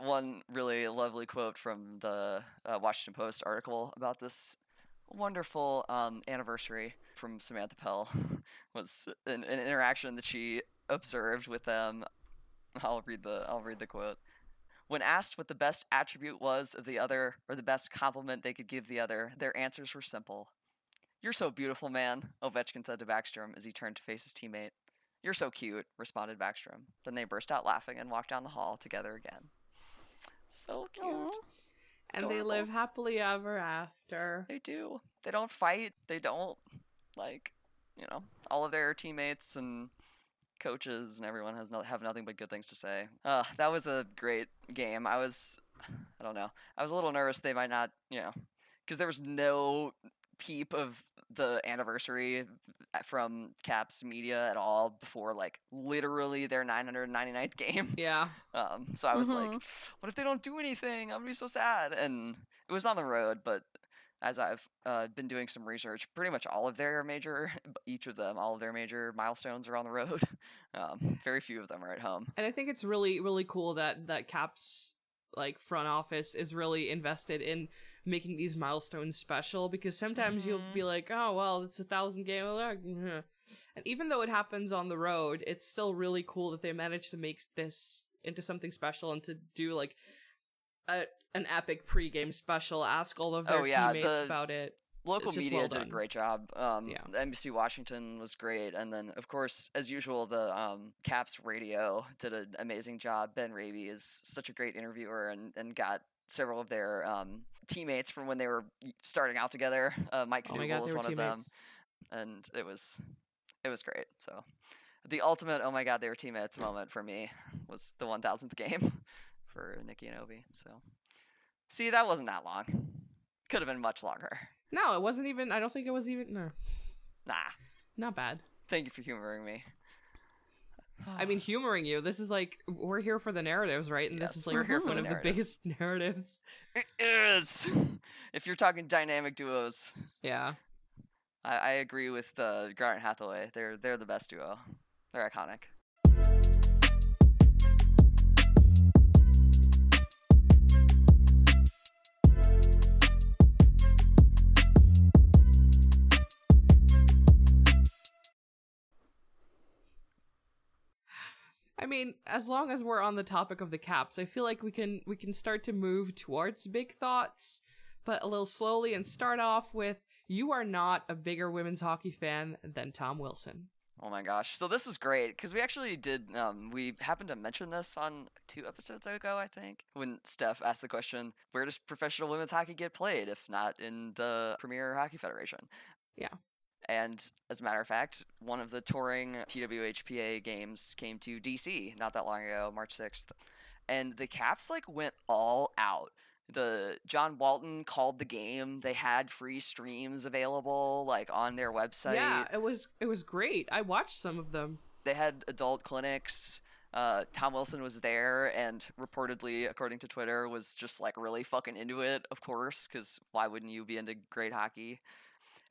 One really lovely quote from the Washington Post article about this wonderful anniversary from Samantha Pell was an interaction that she observed with them. I'll read the quote. When asked what the best attribute was of the other or the best compliment they could give the other, their answers were simple. You're so beautiful, man, Ovechkin said to Backstrom as he turned to face his teammate. You're so cute, responded Backstrom. Then they burst out laughing and walked down the hall together again. So cute. Aww. And adorable. They live happily ever after. They do. They don't fight. They don't, like, you know, all of their teammates and coaches and everyone have nothing but good things to say. That was a great game. I was a little nervous they might not, you know, because there was no peep of the anniversary from Caps media at all before, like, literally their 999th game. Yeah. So I was like, what if they don't do anything? I'm gonna be so sad. And it was on the road, but as I've been doing some research, pretty much all of their major milestones are on the road. Very few of them are at home. And I think it's really, really cool that Caps, like, front office is really invested in making these milestones special, because sometimes you'll be like, oh, well, it's 1,000 game. And even though it happens on the road, it's still really cool that they managed to make this into something special and to do, like, an epic pregame special, ask all of their teammates about it. Local media did a great job. NBC Washington was great. And then, of course, as usual, the Caps radio did an amazing job. Ben Raby is such a great interviewer and got several of their teammates from when they were starting out together. Mike Knuble was one of them. And it was great. So the ultimate, oh my God, they were teammates moment for me was the 1,000th game for Nikki and Ovi. So, see, that wasn't that long. Could have been much longer. No, it wasn't even. I don't think it was even. No. Nah. Not bad. Thank you for humoring me. I mean, humoring you. This is like, we're here for the narratives, right? And yes, this is like one of the biggest narratives. It is. If you're talking dynamic duos. Yeah. I agree with Garnett and Hathaway. They're the best duo. They're iconic. I mean, as long as we're on the topic of the Caps, I feel like we can start to move towards big thoughts, but a little slowly, and start off with, you are not a bigger women's hockey fan than Tom Wilson. Oh my gosh. So this was great because we actually did, we happened to mention this on 2 episodes ago, I think, when Steph asked the question, where does professional women's hockey get played if not in the Premier Hockey Federation? Yeah. And as a matter of fact, one of the touring PWHPA games came to D.C. not that long ago, March 6th. And the Caps, like, went all out. John Walton called the game. They had free streams available, like, on their website. Yeah, it was great. I watched some of them. They had adult clinics. Tom Wilson was there and reportedly, according to Twitter, was just, like, really fucking into it, of course, because why wouldn't you be into great hockey?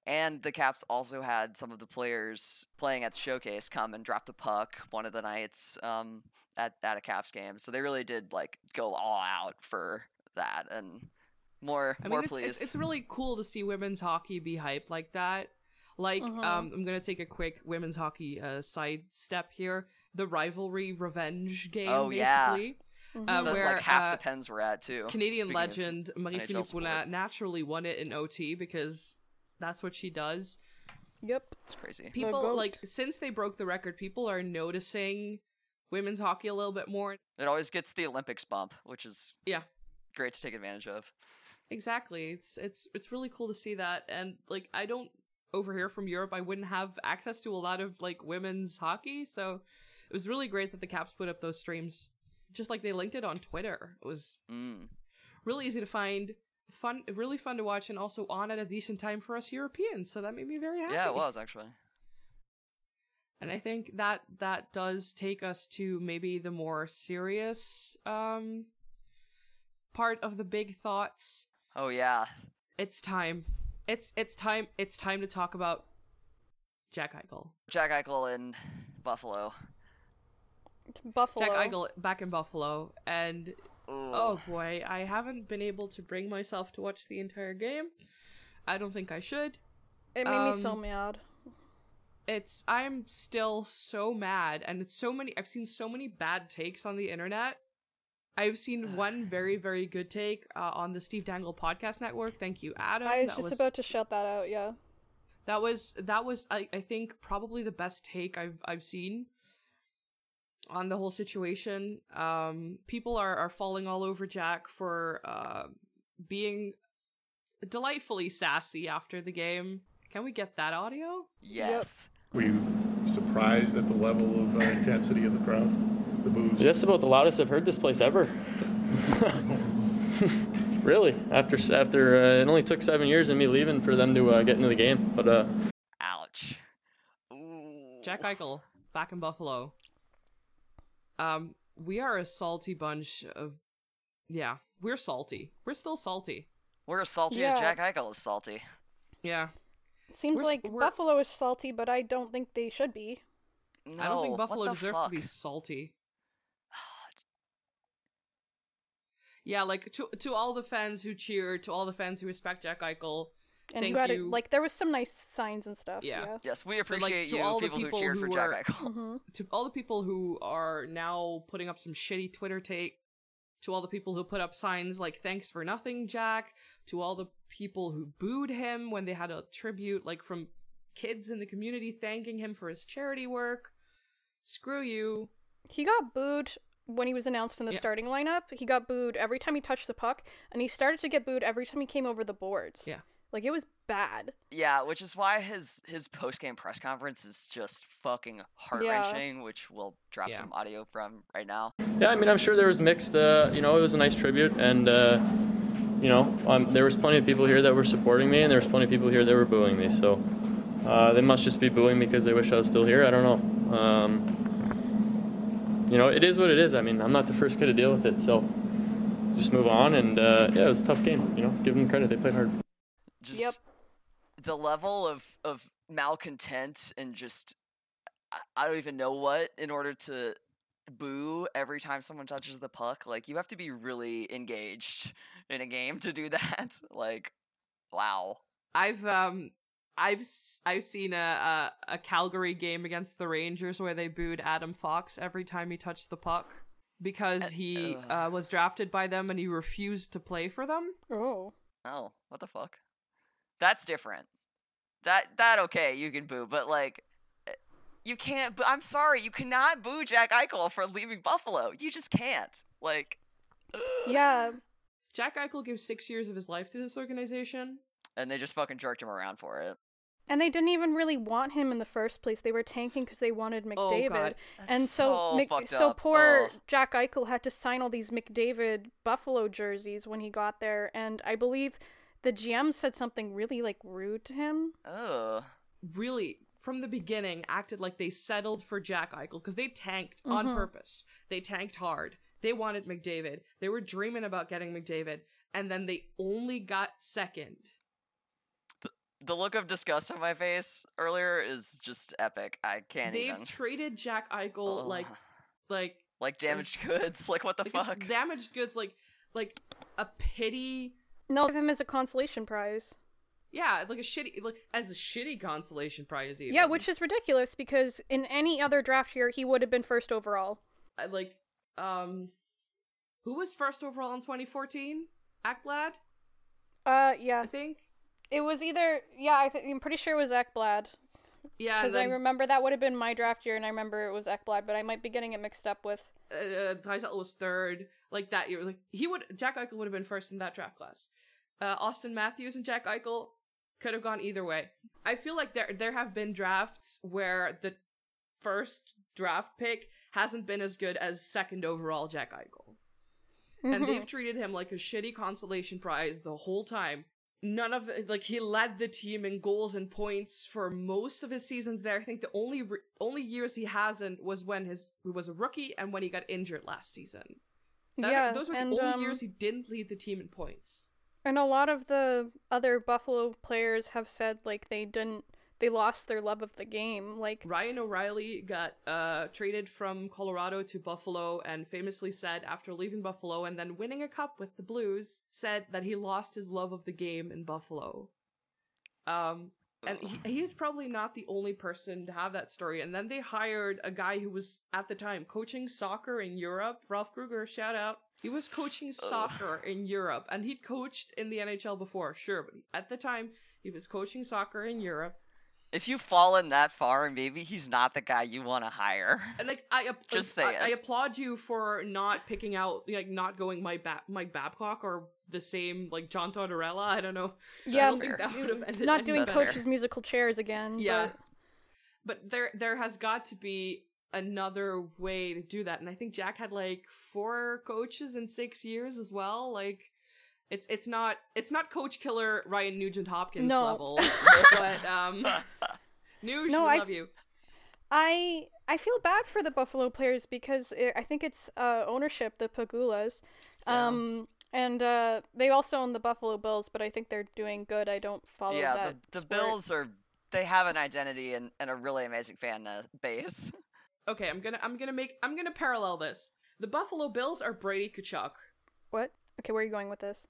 And the Caps also had some of the players playing at the showcase come and drop the puck one of the nights at a Caps game. So they really did, like, go all out for that, and more pleased. It's really cool to see women's hockey be hyped like that. Like, I'm going to take a quick women's hockey side step here. The rivalry revenge game, basically. Yeah. Where like half the Pens were at, too. Canadian legend Marie-Philippe Poulin naturally won it in OT because... that's what she does. Yep. It's crazy. People, like, since they broke the record, people are noticing women's hockey a little bit more. It always gets the Olympics bump, which is great to take advantage of. Exactly. It's really cool to see that. And, like, I don't, over here from Europe, I wouldn't have access to a lot of, like, women's hockey. So it was really great that the Caps put up those streams. Just like they linked it on Twitter. It was really easy to find. Fun, really fun to watch, and also on at a decent time for us Europeans, so that made me very happy. Yeah, it was, actually. And I think that does take us to maybe the more serious part of the big thoughts. Oh yeah, it's time to talk about Jack Eichel in Buffalo. Jack Eichel back in Buffalo, and oh boy, I haven't been able to bring myself to watch the entire game. I don't think I should. It made me so mad. I'm still so mad, and I've seen so many bad takes on the internet. I've seen one very, very good take on the Steve Dangle Podcast Network. Thank you, Adam. I was just about to shout that out, yeah. That was I think probably the best take I've seen on the whole situation. People are falling all over Jack for being delightfully sassy after the game. Can we get that audio? Yes. Yep. Were you surprised at the level of intensity of the crowd? The boos? That's about the loudest I've heard this place ever. Really. After it only took 7 years of me leaving for them to get into the game. But ouch. Ooh. Jack Eichel back in Buffalo. We are a salty bunch of, we're salty. We're still salty. We're as salty as Jack Eichel is salty. Yeah. It seems Buffalo is salty, but I don't think they should be. No, I don't think Buffalo deserves to be salty. Yeah, like, to all the fans who cheer, to all the fans who respect Jack Eichel, and thank you. Like, there was some nice signs and stuff. Yeah. Yes, we appreciate people who cheered for Jack Eichel. To all the people who are now putting up some shitty Twitter take, to all the people who put up signs like "Thanks for nothing, Jack," to all the people who booed him when they had a tribute, like from kids in the community thanking him for his charity work. Screw you. He got booed when he was announced in the starting lineup. He got booed every time he touched the puck, and he started to get booed every time he came over the boards. Yeah. Like, it was bad. Yeah, which is why his post-game press conference is just fucking heart-wrenching, which we'll drop some audio from right now. Yeah, I mean, I'm sure there was mixed, it was a nice tribute, and, there was plenty of people here that were supporting me, and there was plenty of people here that were booing me, so they must just be booing because they wish I was still here. I don't know. It is what it is. I mean, I'm not the first kid to deal with it, so just move on, and, it was a tough game, give them credit. They played hard. Just the level of malcontent and just, I don't even know what, in order to boo every time someone touches the puck. Like, you have to be really engaged in a game to do that. Like, wow. I've seen a Calgary game against the Rangers where they booed Adam Fox every time he touched the puck because he was drafted by them and he refused to play for them. Oh, what the fuck? That's different. That okay, you can boo, but like, you can't. I'm sorry, you cannot boo Jack Eichel for leaving Buffalo. You just can't. Like, ugh. Yeah, Jack Eichel gave 6 years of his life to this organization, and they just fucking jerked him around for it. And they didn't even really want him in the first place. They were tanking because they wanted McDavid, poor Jack Eichel had to sign all these McDavid Buffalo jerseys when he got there, and I believe the GM said something really, like, rude to him. Oh. Really, from the beginning, acted like they settled for Jack Eichel, because they tanked on purpose. They tanked hard. They wanted McDavid. They were dreaming about getting McDavid, and then they only got second. The look of disgust on my face earlier is just epic. I can't even. They've treated Jack Eichel like damaged goods. Like, what the fuck? Damaged goods, like a pity. No, give him as a consolation prize. Yeah, as a shitty consolation prize, even. Yeah, which is ridiculous, because in any other draft year, he would have been first overall. Who was first overall in 2014? Ekblad? Yeah. I think? It was either, I'm pretty sure it was Ekblad. Yeah, because I remember that would have been my draft year, and I remember it was Ekblad, but I might be getting it mixed up with... Draisaitl was third, like, that year. Like, Jack Eichel would have been first in that draft class. Austin Matthews and Jack Eichel could have gone either way. I feel like there have been drafts where the first draft pick hasn't been as good as second overall Jack Eichel. Mm-hmm. And they've treated him like a shitty consolation prize the whole time. He led the team in goals and points for most of his seasons there. I think the only years he hasn't was when he was a rookie and when he got injured last season. Those were the only years he didn't lead the team in points. And a lot of the other Buffalo players have said, like, they lost their love of the game. Like, Ryan O'Reilly got traded from Colorado to Buffalo and famously said, after leaving Buffalo and then winning a cup with the Blues, said that he lost his love of the game in Buffalo. And he's probably not the only person to have that story. And then they hired a guy who was, at the time, coaching soccer in Europe. Ralph Kruger, shout out. He was coaching soccer in Europe, and he'd coached in the NHL before, sure. But at the time, he was coaching soccer in Europe. If you've fallen that far, maybe he's not the guy you want to hire. And I applaud you for not picking out, like, not going Mike Babcock or the same, like, John Tortorella. I don't know. Yeah, not doing Coach's musical chairs again. Yeah, but there has got to be another way to do that, and I think Jack had like 4 coaches in 6 years as well. Like, it's not coach killer Ryan Nugent Hopkins level, but Nuge, love you. I feel bad for the Buffalo players because I think it's ownership, the Pagulas, and they also own the Buffalo Bills, but I think they're doing good. I don't follow that. Yeah, the Bills they have an identity and a really amazing fan base. Okay, I'm gonna parallel this. The Buffalo Bills are Brady Tkachuk. What? Okay, where are you going with this?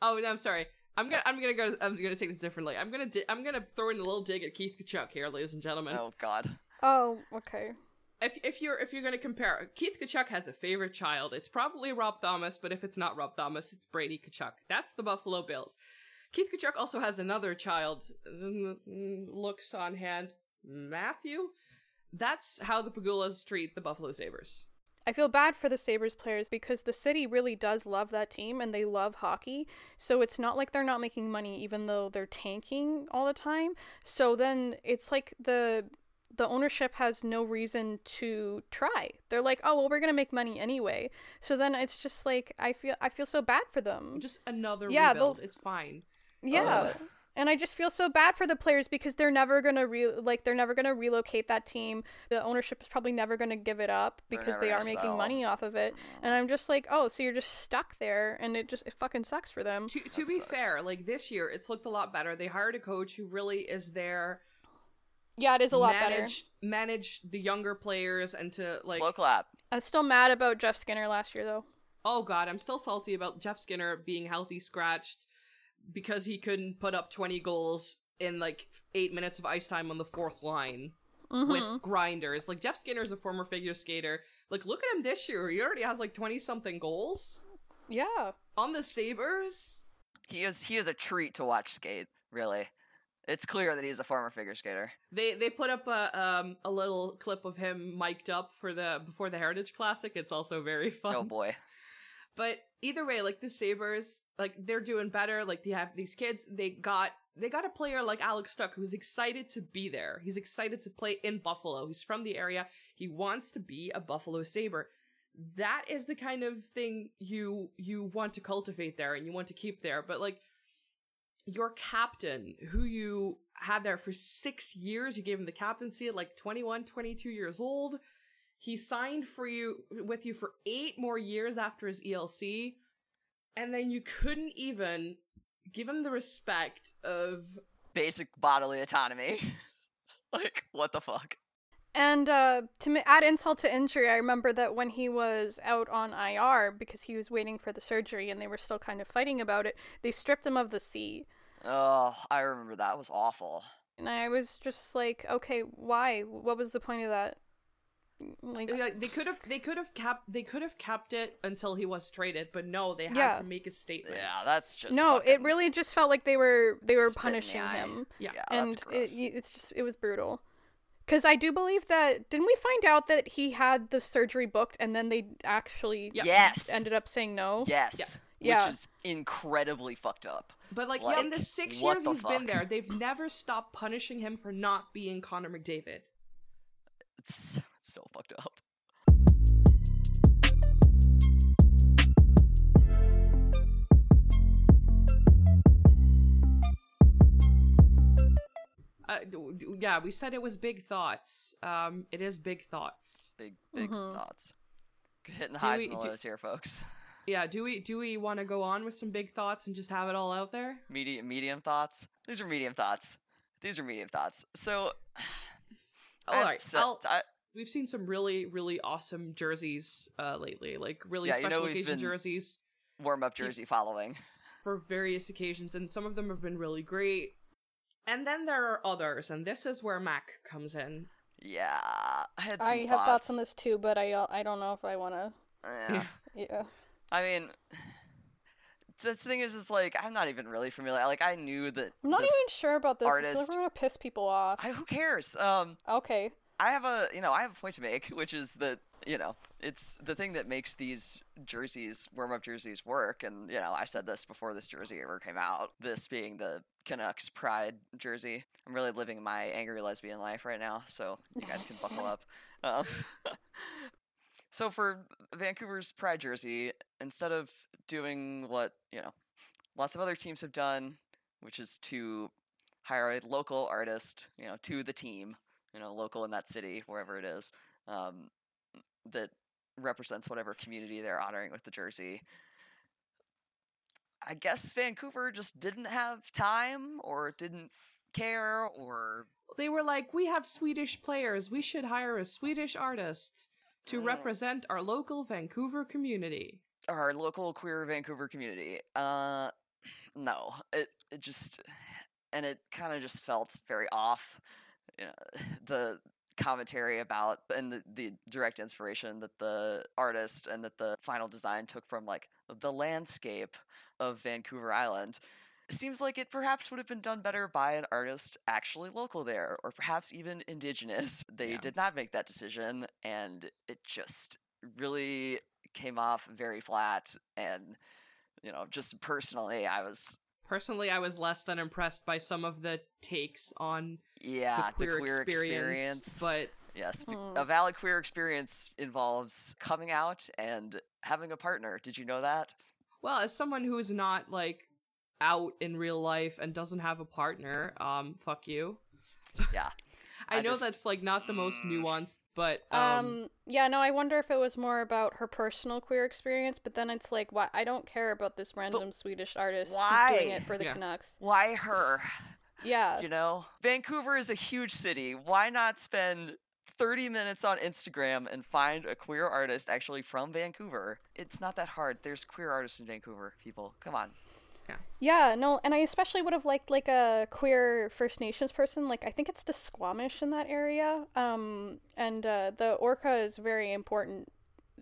Oh, no, I'm sorry. I'm gonna take this differently. I'm gonna throw in a little dig at Keith Tkachuk here, ladies and gentlemen. Oh God. Oh, okay. If you're going to compare, Keith Tkachuk has a favorite child. It's probably Rob Thomas, but if it's not Rob Thomas, it's Brady Tkachuk. That's the Buffalo Bills. Keith Tkachuk also has another child. Looks on hand, Matthew. That's how the Pagulas treat the Buffalo Sabres. I feel bad for the Sabres players because the city really does love that team and they love hockey. So it's not like they're not making money even though they're tanking all the time. So then it's like the ownership has no reason to try. They're like, oh, well, we're going to make money anyway. So then it's just like, I feel so bad for them. Just another rebuild. It's fine. Yeah. Ugh. And I just feel so bad for the players because they're never going to relocate that team. The ownership is probably never going to give it up because they are making money off of it. And I'm just like, oh, so you're just stuck there, and it fucking sucks for them. To be fair, like this year, it's looked a lot better. They hired a coach who really is there. Yeah, it is a lot better. Manage the younger players and to like slow clap. I'm still mad about Jeff Skinner last year though. Oh God, I'm still salty about Jeff Skinner being healthy scratched. Because he couldn't put up 20 goals in, like, 8 minutes of ice time on the fourth line with grinders. Like, Jeff Skinner's a former figure skater. Like, look at him this year. He already has, like, 20-something goals. Yeah. On the Sabres. He is a treat to watch skate, really. It's clear that he's a former figure skater. They put up a little clip of him mic'd up before the Heritage Classic. It's also very fun. Oh, boy. But either way, like, the Sabres, like, they're doing better. Like, they have these kids. They got a player like Alex Tuck who's excited to be there. He's excited to play in Buffalo. He's from the area. He wants to be a Buffalo Sabre. That is the kind of thing you want to cultivate there and you want to keep there. But, like, your captain, who you had there for 6 years, you gave him the captaincy at, like, 21, 22 years old. He signed with you for 8 more years after his ELC, and then you couldn't even give him the respect of basic bodily autonomy. Like, what the fuck? And to add insult to injury, I remember that when he was out on IR because he was waiting for the surgery and they were still kind of fighting about it, they stripped him of the C. Oh, I remember that. It was awful. And I was just like, okay, why? What was the point of that? Like they could have kept it until he was traded, but no, they had to make a statement. Yeah, that's just it really just felt like they were punishing him. Yeah, and that's gross. It was brutal. Because I do believe that didn't we find out that he had the surgery booked and then they actually ended up saying no. Yes. Yeah. Yeah. Which is incredibly fucked up. But like in the 6 years he's been there, they've never stopped punishing him for not being Connor McDavid. It's so fucked up. We said it was big thoughts. It is big thoughts. Big thoughts. Hitting the highs and the lows here, folks. Yeah, do we want to go on with some big thoughts and just have it all out there? Medium thoughts. These are medium thoughts. So. All right. So we've seen some really, really awesome jerseys lately, like really special occasion jerseys. Warm-up jersey following. For various occasions, and some of them have been really great. And then there are others, and this is where Mac comes in. Yeah. I have thoughts on this too, but I don't know if I want to. Yeah. I mean, the thing is like, I'm not even really familiar. Like, I knew that. I'm not even sure about this. Artist, we're gonna piss people off. Who cares? Okay. I have a point to make, which is that it's the thing that makes these jerseys, warm-up jerseys, work. And I said this before this jersey ever came out. This being the Canucks Pride jersey. I'm really living my angry lesbian life right now, so you guys can buckle up. So for Vancouver's Pride jersey, instead of doing what, lots of other teams have done, which is to hire a local artist, to the team, local in that city, wherever it is, that represents whatever community they're honoring with the jersey. I guess Vancouver just didn't have time or didn't care, or... They were like, we have Swedish players, we should hire a Swedish artist to represent our local Vancouver community. Our local queer Vancouver community. No. It just... And it kind of just felt very off. The commentary about, and the direct inspiration that the artist and that the final design took from, like, the landscape of Vancouver Island. It seems like it perhaps would have been done better by an artist actually local there, or perhaps even indigenous. They did not make that decision, and it just really came off very flat. And, you know, just personally, I was less than impressed by some of the takes on the queer experience. But yes, a valid queer experience involves coming out and having a partner. Did you know that? Well, as someone who is not, like, out in real life and doesn't have a partner, fuck you. Yeah. I know that's, like, not the most nuanced, but... I wonder if it was more about her personal queer experience, but then it's like, why? I don't care about this random Swedish artist who's doing it for the Canucks. Why her? Yeah. You know? Vancouver is a huge city. Why not spend 30 minutes on Instagram and find a queer artist actually from Vancouver? It's not that hard. There's queer artists in Vancouver, people. Come on. Yeah, no, and I especially would have liked, like, a queer First Nations person. Like, I think it's the Squamish in that area. And the orca is very important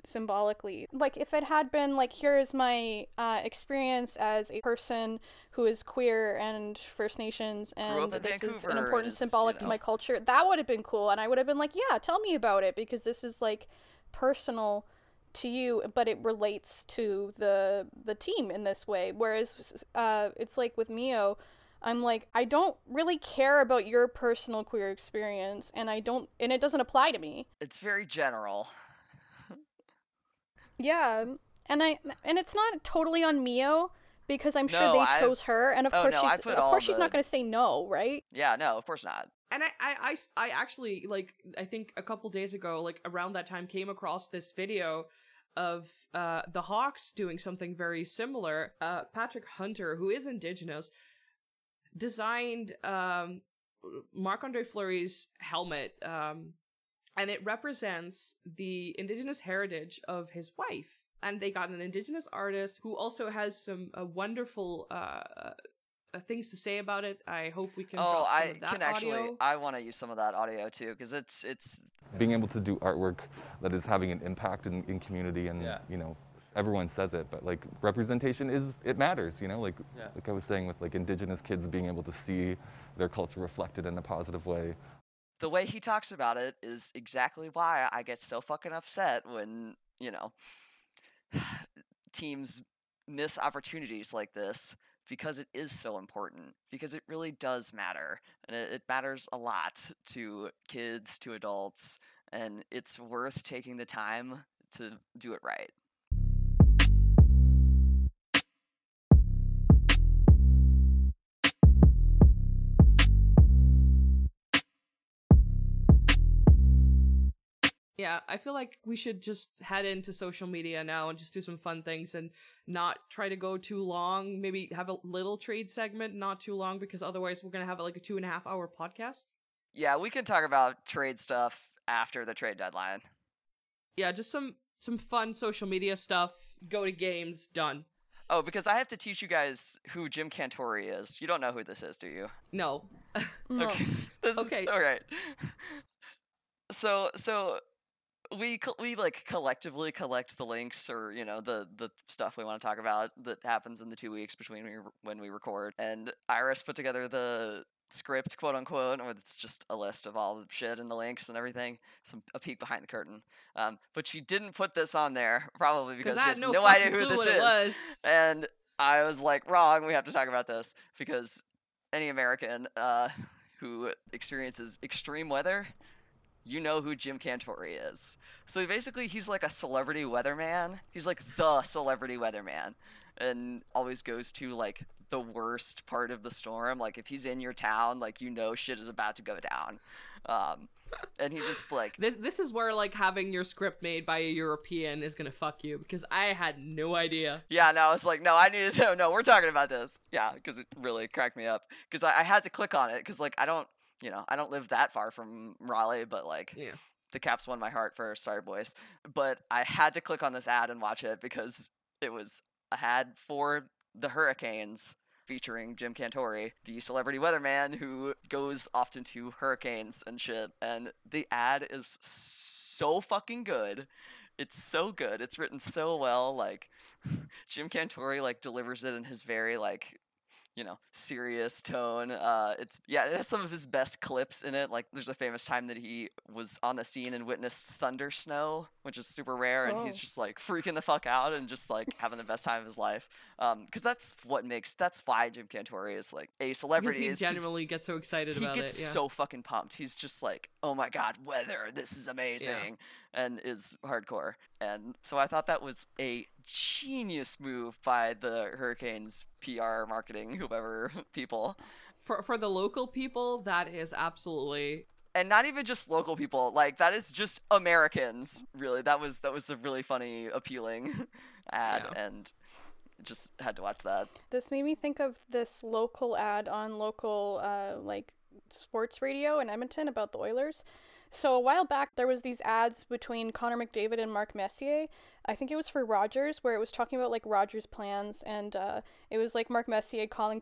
symbolically. Like, if it had been, like, here is my experience as a person who is queer and First Nations, and this is an important symbolic to my culture, that would have been cool. And I would have been like, yeah, tell me about it, because this is, like, personal to you, but it relates to the team in this way. Whereas it's like with Mio, I'm like, I don't really care about your personal queer experience, and it doesn't apply to me. It's very general. Yeah, and it's not totally on Mio, because I'm sure they chose her, and of course she's not going to say no, right? Yeah, no, of course not. And I actually, like, I think a couple days ago, like, around that time, came across this video of the Hawks doing something very similar. Patrick Hunter, who is Indigenous, designed Marc-Andre Fleury's helmet, and it represents the Indigenous heritage of his wife. And they got an Indigenous artist who also has some wonderful things to say about it. I hope we can drop some of that audio. I want to use some of that audio too, because it's being able to do artwork that is having an impact in community, and you know, everyone says it, but, like, representation it matters, you know, like like I was saying with, like, Indigenous kids being able to see their culture reflected in a positive way. The way he talks about it is exactly why I get so fucking upset when, you know, teams miss opportunities like this, because it is so important, because it really does matter, and it matters a lot to kids, to adults, and it's worth taking the time to do it right. Yeah, I feel like we should just head into social media now and just do some fun things and not try to go too long. Maybe have a little trade segment, not too long, because otherwise we're going to have, like, a 2.5-hour podcast. Yeah, we can talk about trade stuff after the trade deadline. Yeah, just some fun social media stuff. Go to games, done. Oh, because I have to teach you guys who Jim Cantore is. You don't know who this is, do you? No. Okay. This is all right. So we like collectively collect the links, or, you know, the stuff we want to talk about that happens in the 2 weeks between when we record, and Iris put together the script, quote unquote, where it's just a list of all the shit and the links and everything, a peek behind the curtain, but she didn't put this on there, probably because she has no idea who this is. And I was like, wrong, we have to talk about this, because any American who experiences extreme weather, you know who Jim Cantore is. So basically, he's like a celebrity weatherman. He's like the celebrity weatherman, and always goes to, like, the worst part of the storm. Like, if he's in your town, like, you know shit is about to go down. And he just, like... This is where, like, having your script made by a European is gonna fuck you, because I had no idea. Yeah, no, I was like, no, I needed to... No, we're talking about this. Yeah, because it really cracked me up. Because I had to click on it, because, like, I don't live that far from Raleigh, but, like, the Caps won my heart first. Sorry, boys. But I had to click on this ad and watch it, because it was an ad for the Hurricanes featuring Jim Cantore, the celebrity weatherman who goes often to hurricanes and shit. And the ad is so fucking good. It's so good. It's written so well. Like, Jim Cantore, like, delivers it in his very, like, you know, serious tone. It's, yeah, it has some of his best clips in it. Like, there's a famous time that he was on the scene and witnessed thunder snow, which is super rare, and he's just, like, freaking the fuck out and just, like, having the best time of his life. Because that's what makes, that's why Jim Cantore is, like, a celebrity. Because he genuinely gets so excited about it. He gets so fucking pumped. He's just like, oh my god, weather, this is amazing, and is hardcore. And so I thought that was a genius move by the Hurricanes PR marketing, whoever people. For the local people, that is absolutely. And not even just local people, like, that is just Americans, really. That was a really funny, appealing ad, and just had to watch that. This made me think of this local ad on local, like, sports radio in Edmonton about the Oilers. So a while back, there was these ads between Connor McDavid and Marc Messier. I think it was for Rogers, where it was talking about, like, Rogers' plans, and it was, like, Marc Messier calling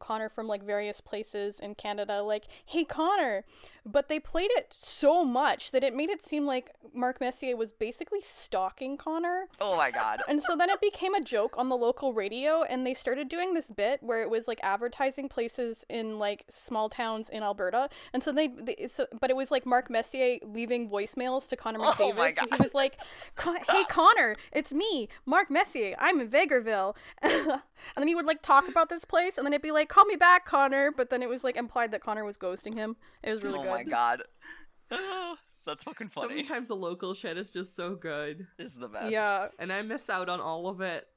Connor from, like, various places in Canada, like, hey, Connor! But they played it so much that it made it seem like Marc Messier was basically stalking Connor. Oh, my God. And so then it became a joke on the local radio, and they started doing this bit where it was, like, advertising places in, like, small towns in Alberta. And so but it was, like, Marc Messier leaving voicemails to Connor McDavid. Oh, my God. So he was like, hey, Connor! It's me, Marc Messier. I'm in Vegreville. And then he would, like, talk about this place, and then it'd be like, call me back, Connor. But then it was, like, implied that Connor was ghosting him. It was really good. Oh my god. That's fucking funny. Sometimes the local shit is just so good. It's the best. Yeah. And I miss out on all of it.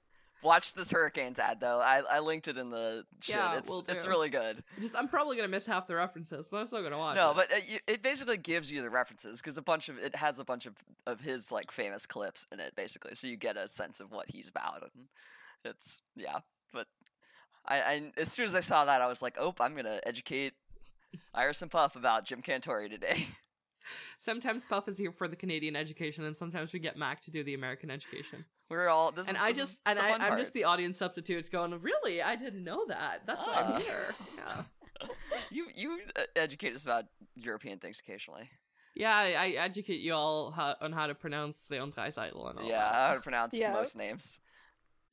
Watch this Hurricanes ad, though. I linked it in the shit. Yeah, it's really good. Just, I'm probably going to miss half the references, but I'm still going to watch it. No, but it basically gives you the references, because it has a bunch of his, like, famous clips in it, basically. So you get a sense of what he's about. And it's, yeah. But I as soon as I saw that, I was like, oh, I'm going to educate Iris and Puff about Jim Cantore today. Sometimes Puff is here for the Canadian education, and sometimes we get Mac to do the American education. We're all this, and is, I this just is and I, I'm just the audience substitute, going, really, I didn't know that. That's why I'm here. Yeah. You educate us about European things occasionally. Yeah, I educate you all on how to pronounce Leon Draisaitl and all. Yeah, how to pronounce most names.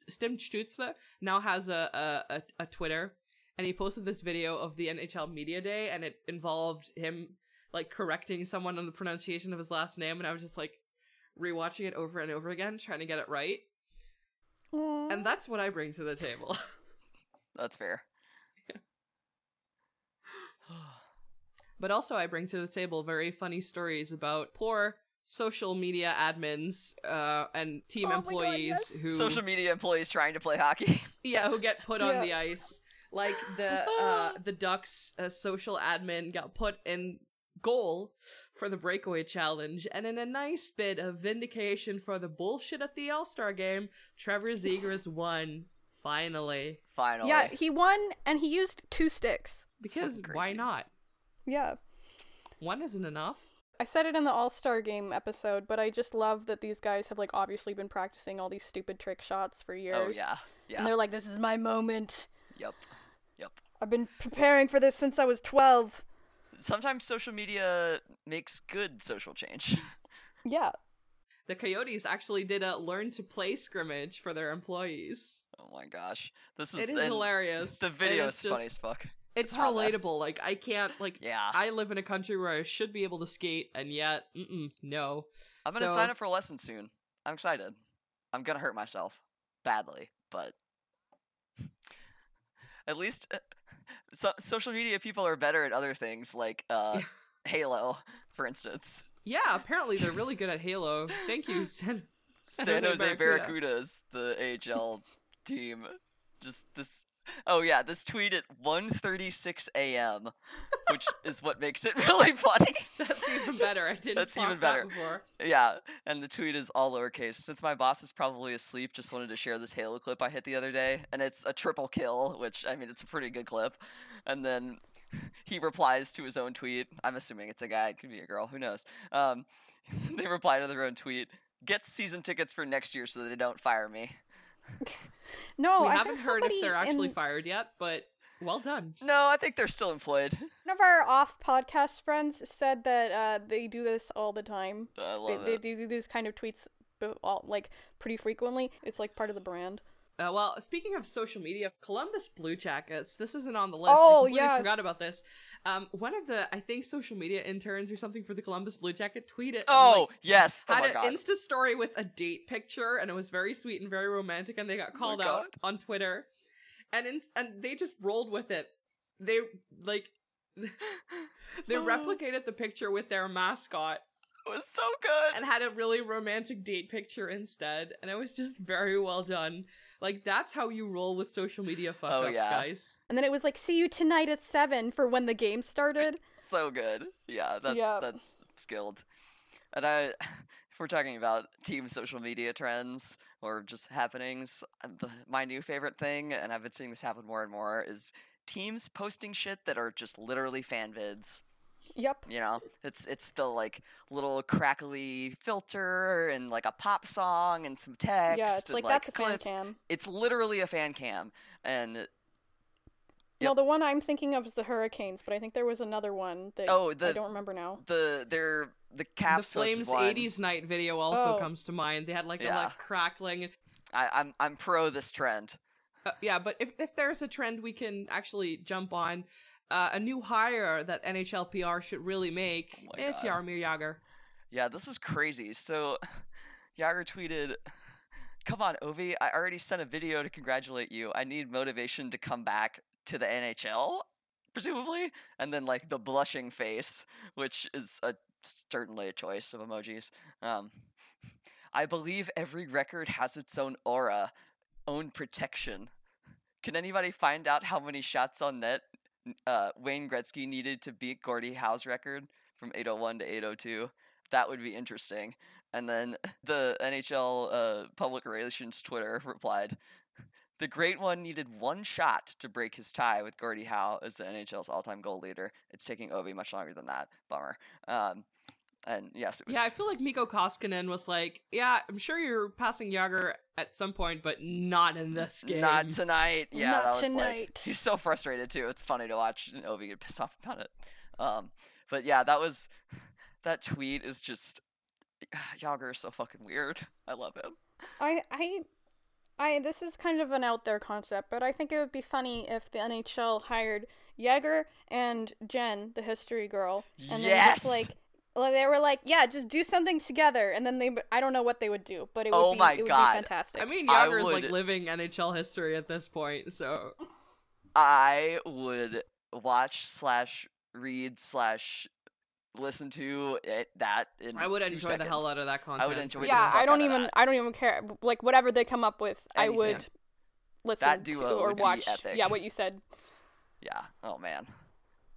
Stim Stützle now has a Twitter, and he posted this video of the NHL media day, and it involved him, like, correcting someone on the pronunciation of his last name, and I was just, like, rewatching it over and over again, trying to get it right. Aww. And that's what I bring to the table. That's fair. Yeah. But also I bring to the table very funny stories about poor social media admins and team employees who... Social media employees trying to play hockey. Yeah, who get put on the ice. Like, the Ducks social admin got put in goal for the breakaway challenge, and in a nice bit of vindication for the bullshit at the All-Star game, Trevor Zegras won. Finally. Yeah, he won, and he used 2 sticks. Because why not? Yeah. One isn't enough. I said it in the All-Star game episode, but I just love that these guys have, like, obviously been practicing all these stupid trick shots for years. Oh, yeah. And they're like, this is my moment. Yep. I've been preparing for this since I was 12. Sometimes social media makes good social change. Yeah. The Coyotes actually did a learn to play scrimmage for their employees. Oh my gosh. It is hilarious. The video is funny as fuck. It's relatable. Like, I can't, like, I live in a country where I should be able to skate, and yet, no. I'm going to sign up for a lesson soon. I'm excited. I'm going to hurt myself badly, but at least... So, social media people are better at other things, like Halo, for instance. Yeah, apparently they're really good at Halo. Thank you, San Jose Barracudas, the AHL team. Just this... Oh, yeah, this tweet at 1:36 a.m., which is what makes it really funny. That's even better. I didn't talk about that before. Yeah, and the tweet is all lowercase. Since my boss is probably asleep, just wanted to share this Halo clip I hit the other day, and it's a triple kill, which, I mean, it's a pretty good clip. And then he replies to his own tweet. I'm assuming it's a guy. It could be a girl. Who knows? They reply to their own tweet. Get season tickets for next year so that they don't fire me. No, I haven't heard if they're actually fired yet, but well done. No, I think they're still employed. One of our off-podcast friends said that they do this all the time. I love it. They do these kind of tweets pretty frequently. It's like part of the brand. Well, speaking of social media, Columbus Blue Jackets, this isn't on the list. Oh, yes. I completely forgot about this. One of the, I think, social media interns or something for the Columbus Blue Jacket tweeted. Oh, yes. Oh, had an Insta story with a date picture, and it was very sweet and very romantic, and they got called out on Twitter. And they just rolled with it. They, like, they replicated the picture with their mascot. It was so good. And had a really romantic date picture instead. And it was just very well done. Like, that's how you roll with social media fuck-ups, guys. And then it was like, see you tonight at 7 for when the game started. So good. Yeah, that's skilled. And if we're talking about team social media trends or just happenings, my new favorite thing, and I've been seeing this happen more and more, is teams posting shit that are just literally fan vids. Yep. You know, it's the like little crackly filter and like a pop song and some text. Yeah, it's like that's a clips. Fan cam. It's literally a fan cam. And no, the one I'm thinking of is the Hurricanes, but I think there was another one that I don't remember now. The Caps Flames one. 80s night video also comes to mind. They had like a lot crackling. I'm pro this trend. But if there's a trend we can actually jump on. A new hire that NHL PR should really make. It's Jaromír Jágr. Yeah, this is crazy. So Jágr tweeted, "Come on, Ovi, I already sent a video to congratulate you. I need motivation to come back to the NHL, presumably." And then like the blushing face, which is certainly a choice of emojis. "I believe every record has its own aura, own protection. Can anybody find out how many shots on net Wayne Gretzky needed to beat Gordie Howe's record from 801 to 802. That would be interesting." And then the NHL public relations Twitter replied, "The great one needed one shot to break his tie with Gordie Howe as the NHL's all-time goal leader. It's taking Ovi much longer than that. Bummer." And yes, it was. Yeah, I feel like Mikko Koskinen was like, "Yeah, I'm sure you're passing Jágr at some point, but not in this game. Not tonight." Yeah, not that was tonight. Like, he's so frustrated too. It's funny to watch Ovi get pissed off about it. But yeah, that tweet is just Jágr is so fucking weird. I love him. I this is kind of an out there concept, but I think it would be funny if the NHL hired Jágr and Jen, the history girl, and then just like. Well, they were like, yeah, just do something together, and then they—I don't know what they would do, but it would be fantastic. I mean, Jágr is like living NHL history at this point, so I would watch / read / listen to it. That in I would 2 seconds. Enjoy the hell out of that content. I would enjoy. Yeah, I don't even care. Like whatever they come up with, anything. I would listen that duo to or would watch. Be epic. Yeah, what you said. Yeah. Oh man.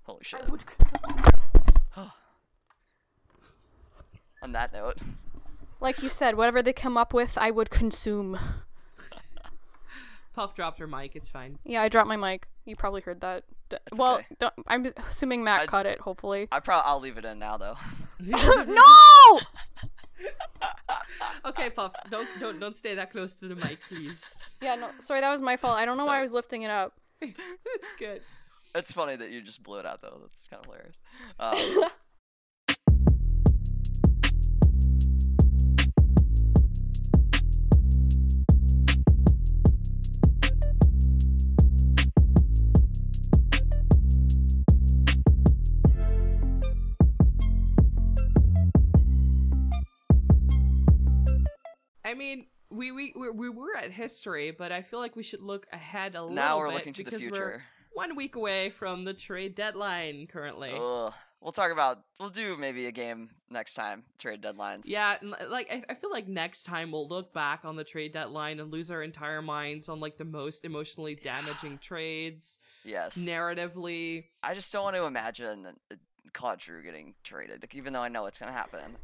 Holy shit. On that note, like you said, whatever they come up with, I would consume. Puff dropped her mic. It's fine. Yeah, I dropped my mic. You probably heard that. Okay. I'm assuming Mac caught it. Hopefully. I'll leave it in now though. No. Okay, Puff. Don't stay that close to the mic, please. Yeah. No. Sorry, that was my fault. I don't know why I was lifting it up. It's good. It's funny that you just blew it out though. That's kind of hilarious. I mean, we were at history, but I feel like we should look ahead a little bit. Now we're looking to the future. We're 1 week away from the trade deadline currently. Ugh. We'll do maybe a game next time, trade deadlines. Yeah, like I feel like next time we'll look back on the trade deadline and lose our entire minds on like the most emotionally damaging trades. Yes. Narratively. I just don't want to imagine Claude Drew getting traded, like, even though I know it's gonna happen.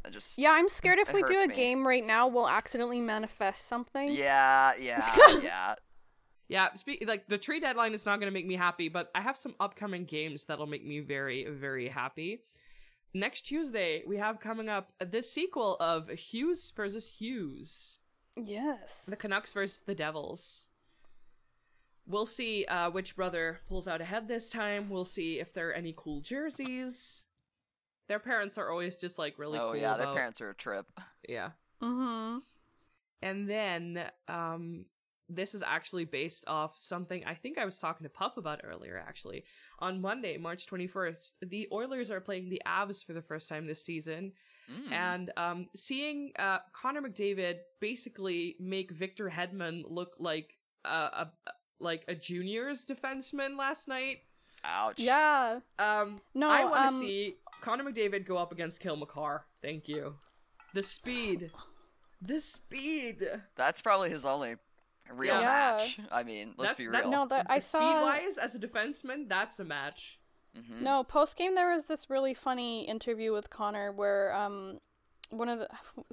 I'm scared if we do a game right now we'll accidentally manifest something. Like the trade deadline is not gonna make me happy, but I have some upcoming games that'll make me very, very happy. Next Tuesday we have coming up the sequel of Hughes versus Hughes. Yes, the Canucks versus the Devils. We'll see which brother pulls out ahead this time. We'll see if there are any cool jerseys. Their parents are always just, like, really cool. Oh, yeah, their parents are a trip. Yeah. Mm-hmm. And then, this is actually based off something I think I was talking to Puff about earlier, actually. On Monday, March 21st, the Oilers are playing the Avs for the first time this season. Mm. And seeing Connor McDavid basically make Victor Hedman look like a juniors defenseman last night. Ouch. Yeah. No, I want to see Connor McDavid go up against Cale Makar. Thank you. The speed. The speed. That's probably his only real match. I mean, let's be real. No, that I saw. Speed-wise, as a defenseman, that's a match. Mm-hmm. No, post-game there was this really funny interview with Connor where one of the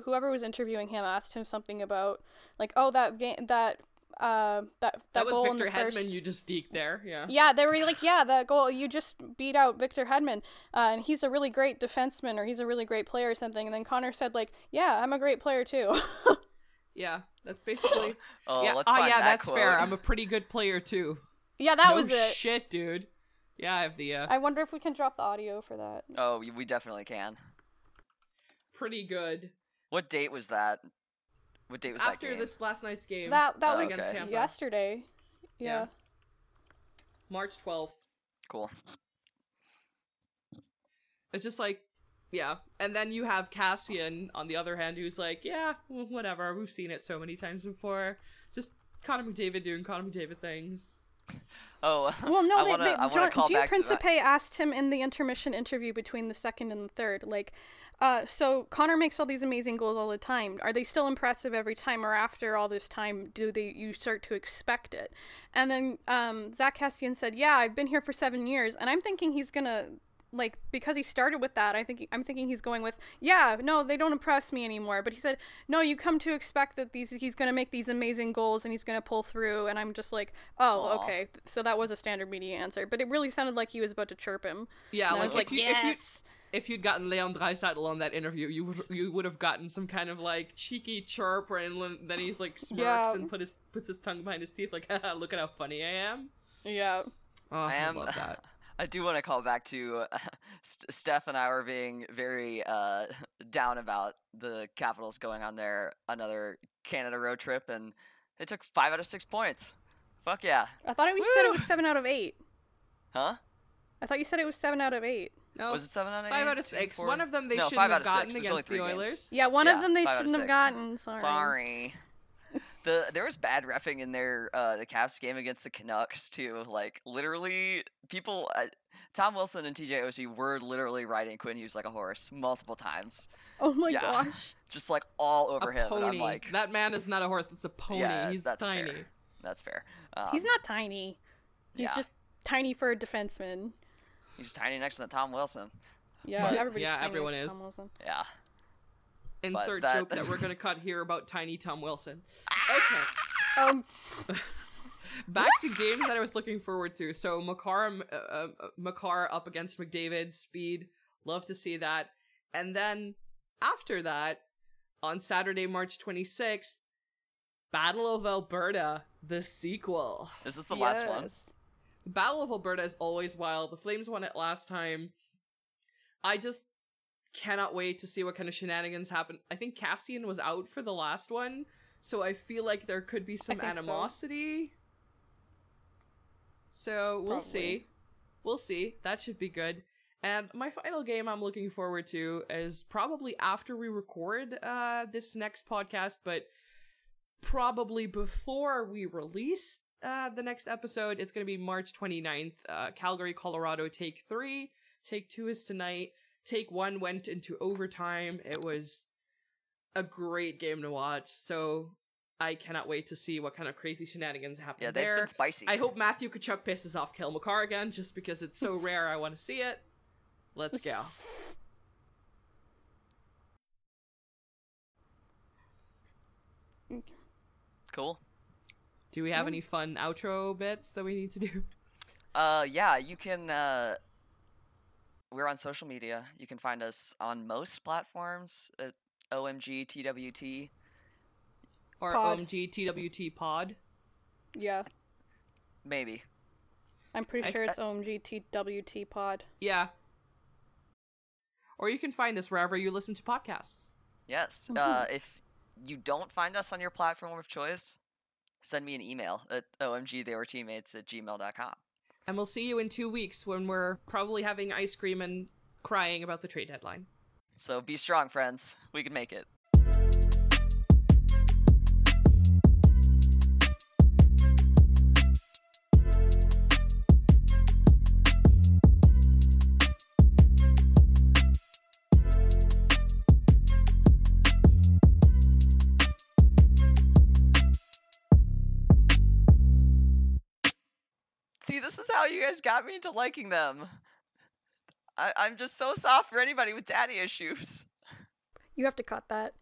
whoever was interviewing him asked him something about like, oh, that game that goal was Victor in the Hedman first... you just deked there. Yeah they were like, yeah, that goal, you just beat out Victor Hedman and he's a really great defenseman, or he's a really great player or something, and then Connor said like, yeah, I'm a great player too. Yeah, that's basically that's quote. Fair, I'm a pretty good player too. Yeah, that was it. Shit, dude. Yeah, I have the I wonder if we can drop the audio for that. Oh, we definitely can. Pretty good. What date was that? What date was after that game? After this last night's game. That was against Tampa. Yesterday. Yeah. March 12th. Cool. It's just like, yeah. And then you have Cassian, on the other hand, who's like, yeah, whatever. We've seen it so many times before. Just Connor McDavid doing Connor McDavid things. Oh, well, no, Gio Principe asked him in the intermission interview between the second and the third, like, so Connor makes all these amazing goals all the time. Are they still impressive every time, or after all this time, you start to expect it? And then Zach Kassian said, yeah, I've been here for 7 years, and I'm thinking he's going to, like, because he started with that, I'm thinking he's going with, yeah, no, they don't impress me anymore. But he said, no, you come to expect that he's going to make these amazing goals and he's going to pull through. And I'm just like, oh, okay. So that was a standard media answer. But it really sounded like he was about to chirp him. Yeah, and like, if you'd gotten Leon Draisaitl on that interview, you would have gotten some kind of, like, cheeky chirp. And then he's like, smirks and puts his tongue behind his teeth, like, haha, look at how funny I am. Yeah. Oh, I love that. I do want to call back to Steph and I were being very down about the Capitals going on their another Canada road trip, and they took 5 out of 6 points. Fuck yeah. I thought we said it was 7 out of 8. Huh? I thought you said it was 7 out of 8. No. Was it 7 out of 8? 5 out of 6. 2, 4? One of them they shouldn't have gotten against the Oilers. Games. Yeah, one of them they shouldn't have gotten. Sorry. There was bad reffing in their the Caps game against the Canucks too. Like, literally, people, Tom Wilson and TJ Oshie were literally riding Quinn Hughes like a horse multiple times. Oh my gosh! Just like all over him. Pony. And I'm like, that man is not a horse. It's a pony. Yeah, he's tiny. Fair. That's fair. He's not tiny. He's just tiny for a defenseman. He's tiny next to Tom Wilson. Yeah, everyone is. Tom Wilson. Yeah. Insert joke that we're going to cut here about tiny Tom Wilson. Okay. Back to games that I was looking forward to. So Makar up against McDavid, speed. Love to see that. And then after that, on Saturday, March 26th, Battle of Alberta, the sequel. Is this the last one? Battle of Alberta is always wild. The Flames won it last time. I just cannot wait to see what kind of shenanigans happen. I think Cassian was out for the last one, so I feel like there could be some animosity. So we'll see. We'll see. That should be good. And my final game I'm looking forward to is probably after we record this next podcast, but probably before we release the next episode. It's going to be March 29th. Calgary, Colorado, Take 3. Take 2 is tonight. Take 1 went into overtime. It was a great game to watch, so I cannot wait to see what kind of crazy shenanigans happen there. Yeah, they've been spicy. I hope Matthew Tkachuk pisses off Cale Makar again, just because it's so rare. I want to see it. Let's go. Cool. Do we have any fun outro bits that we need to do? Yeah, you can... We're on social media. You can find us on most platforms at OMGTWT. Or OMGTWT Pod. Yeah. Maybe. I'm pretty sure it's OMGTWT pod. Yeah. Or you can find us wherever you listen to podcasts. Yes. If you don't find us on your platform of choice, send me an email at omgtheywereteammates@gmail.com. And we'll see you in 2 weeks when we're probably having ice cream and crying about the trade deadline. So be strong, friends. We can make it. This is how you guys got me into liking them. I'm just so soft for anybody with daddy issues. You have to cut that.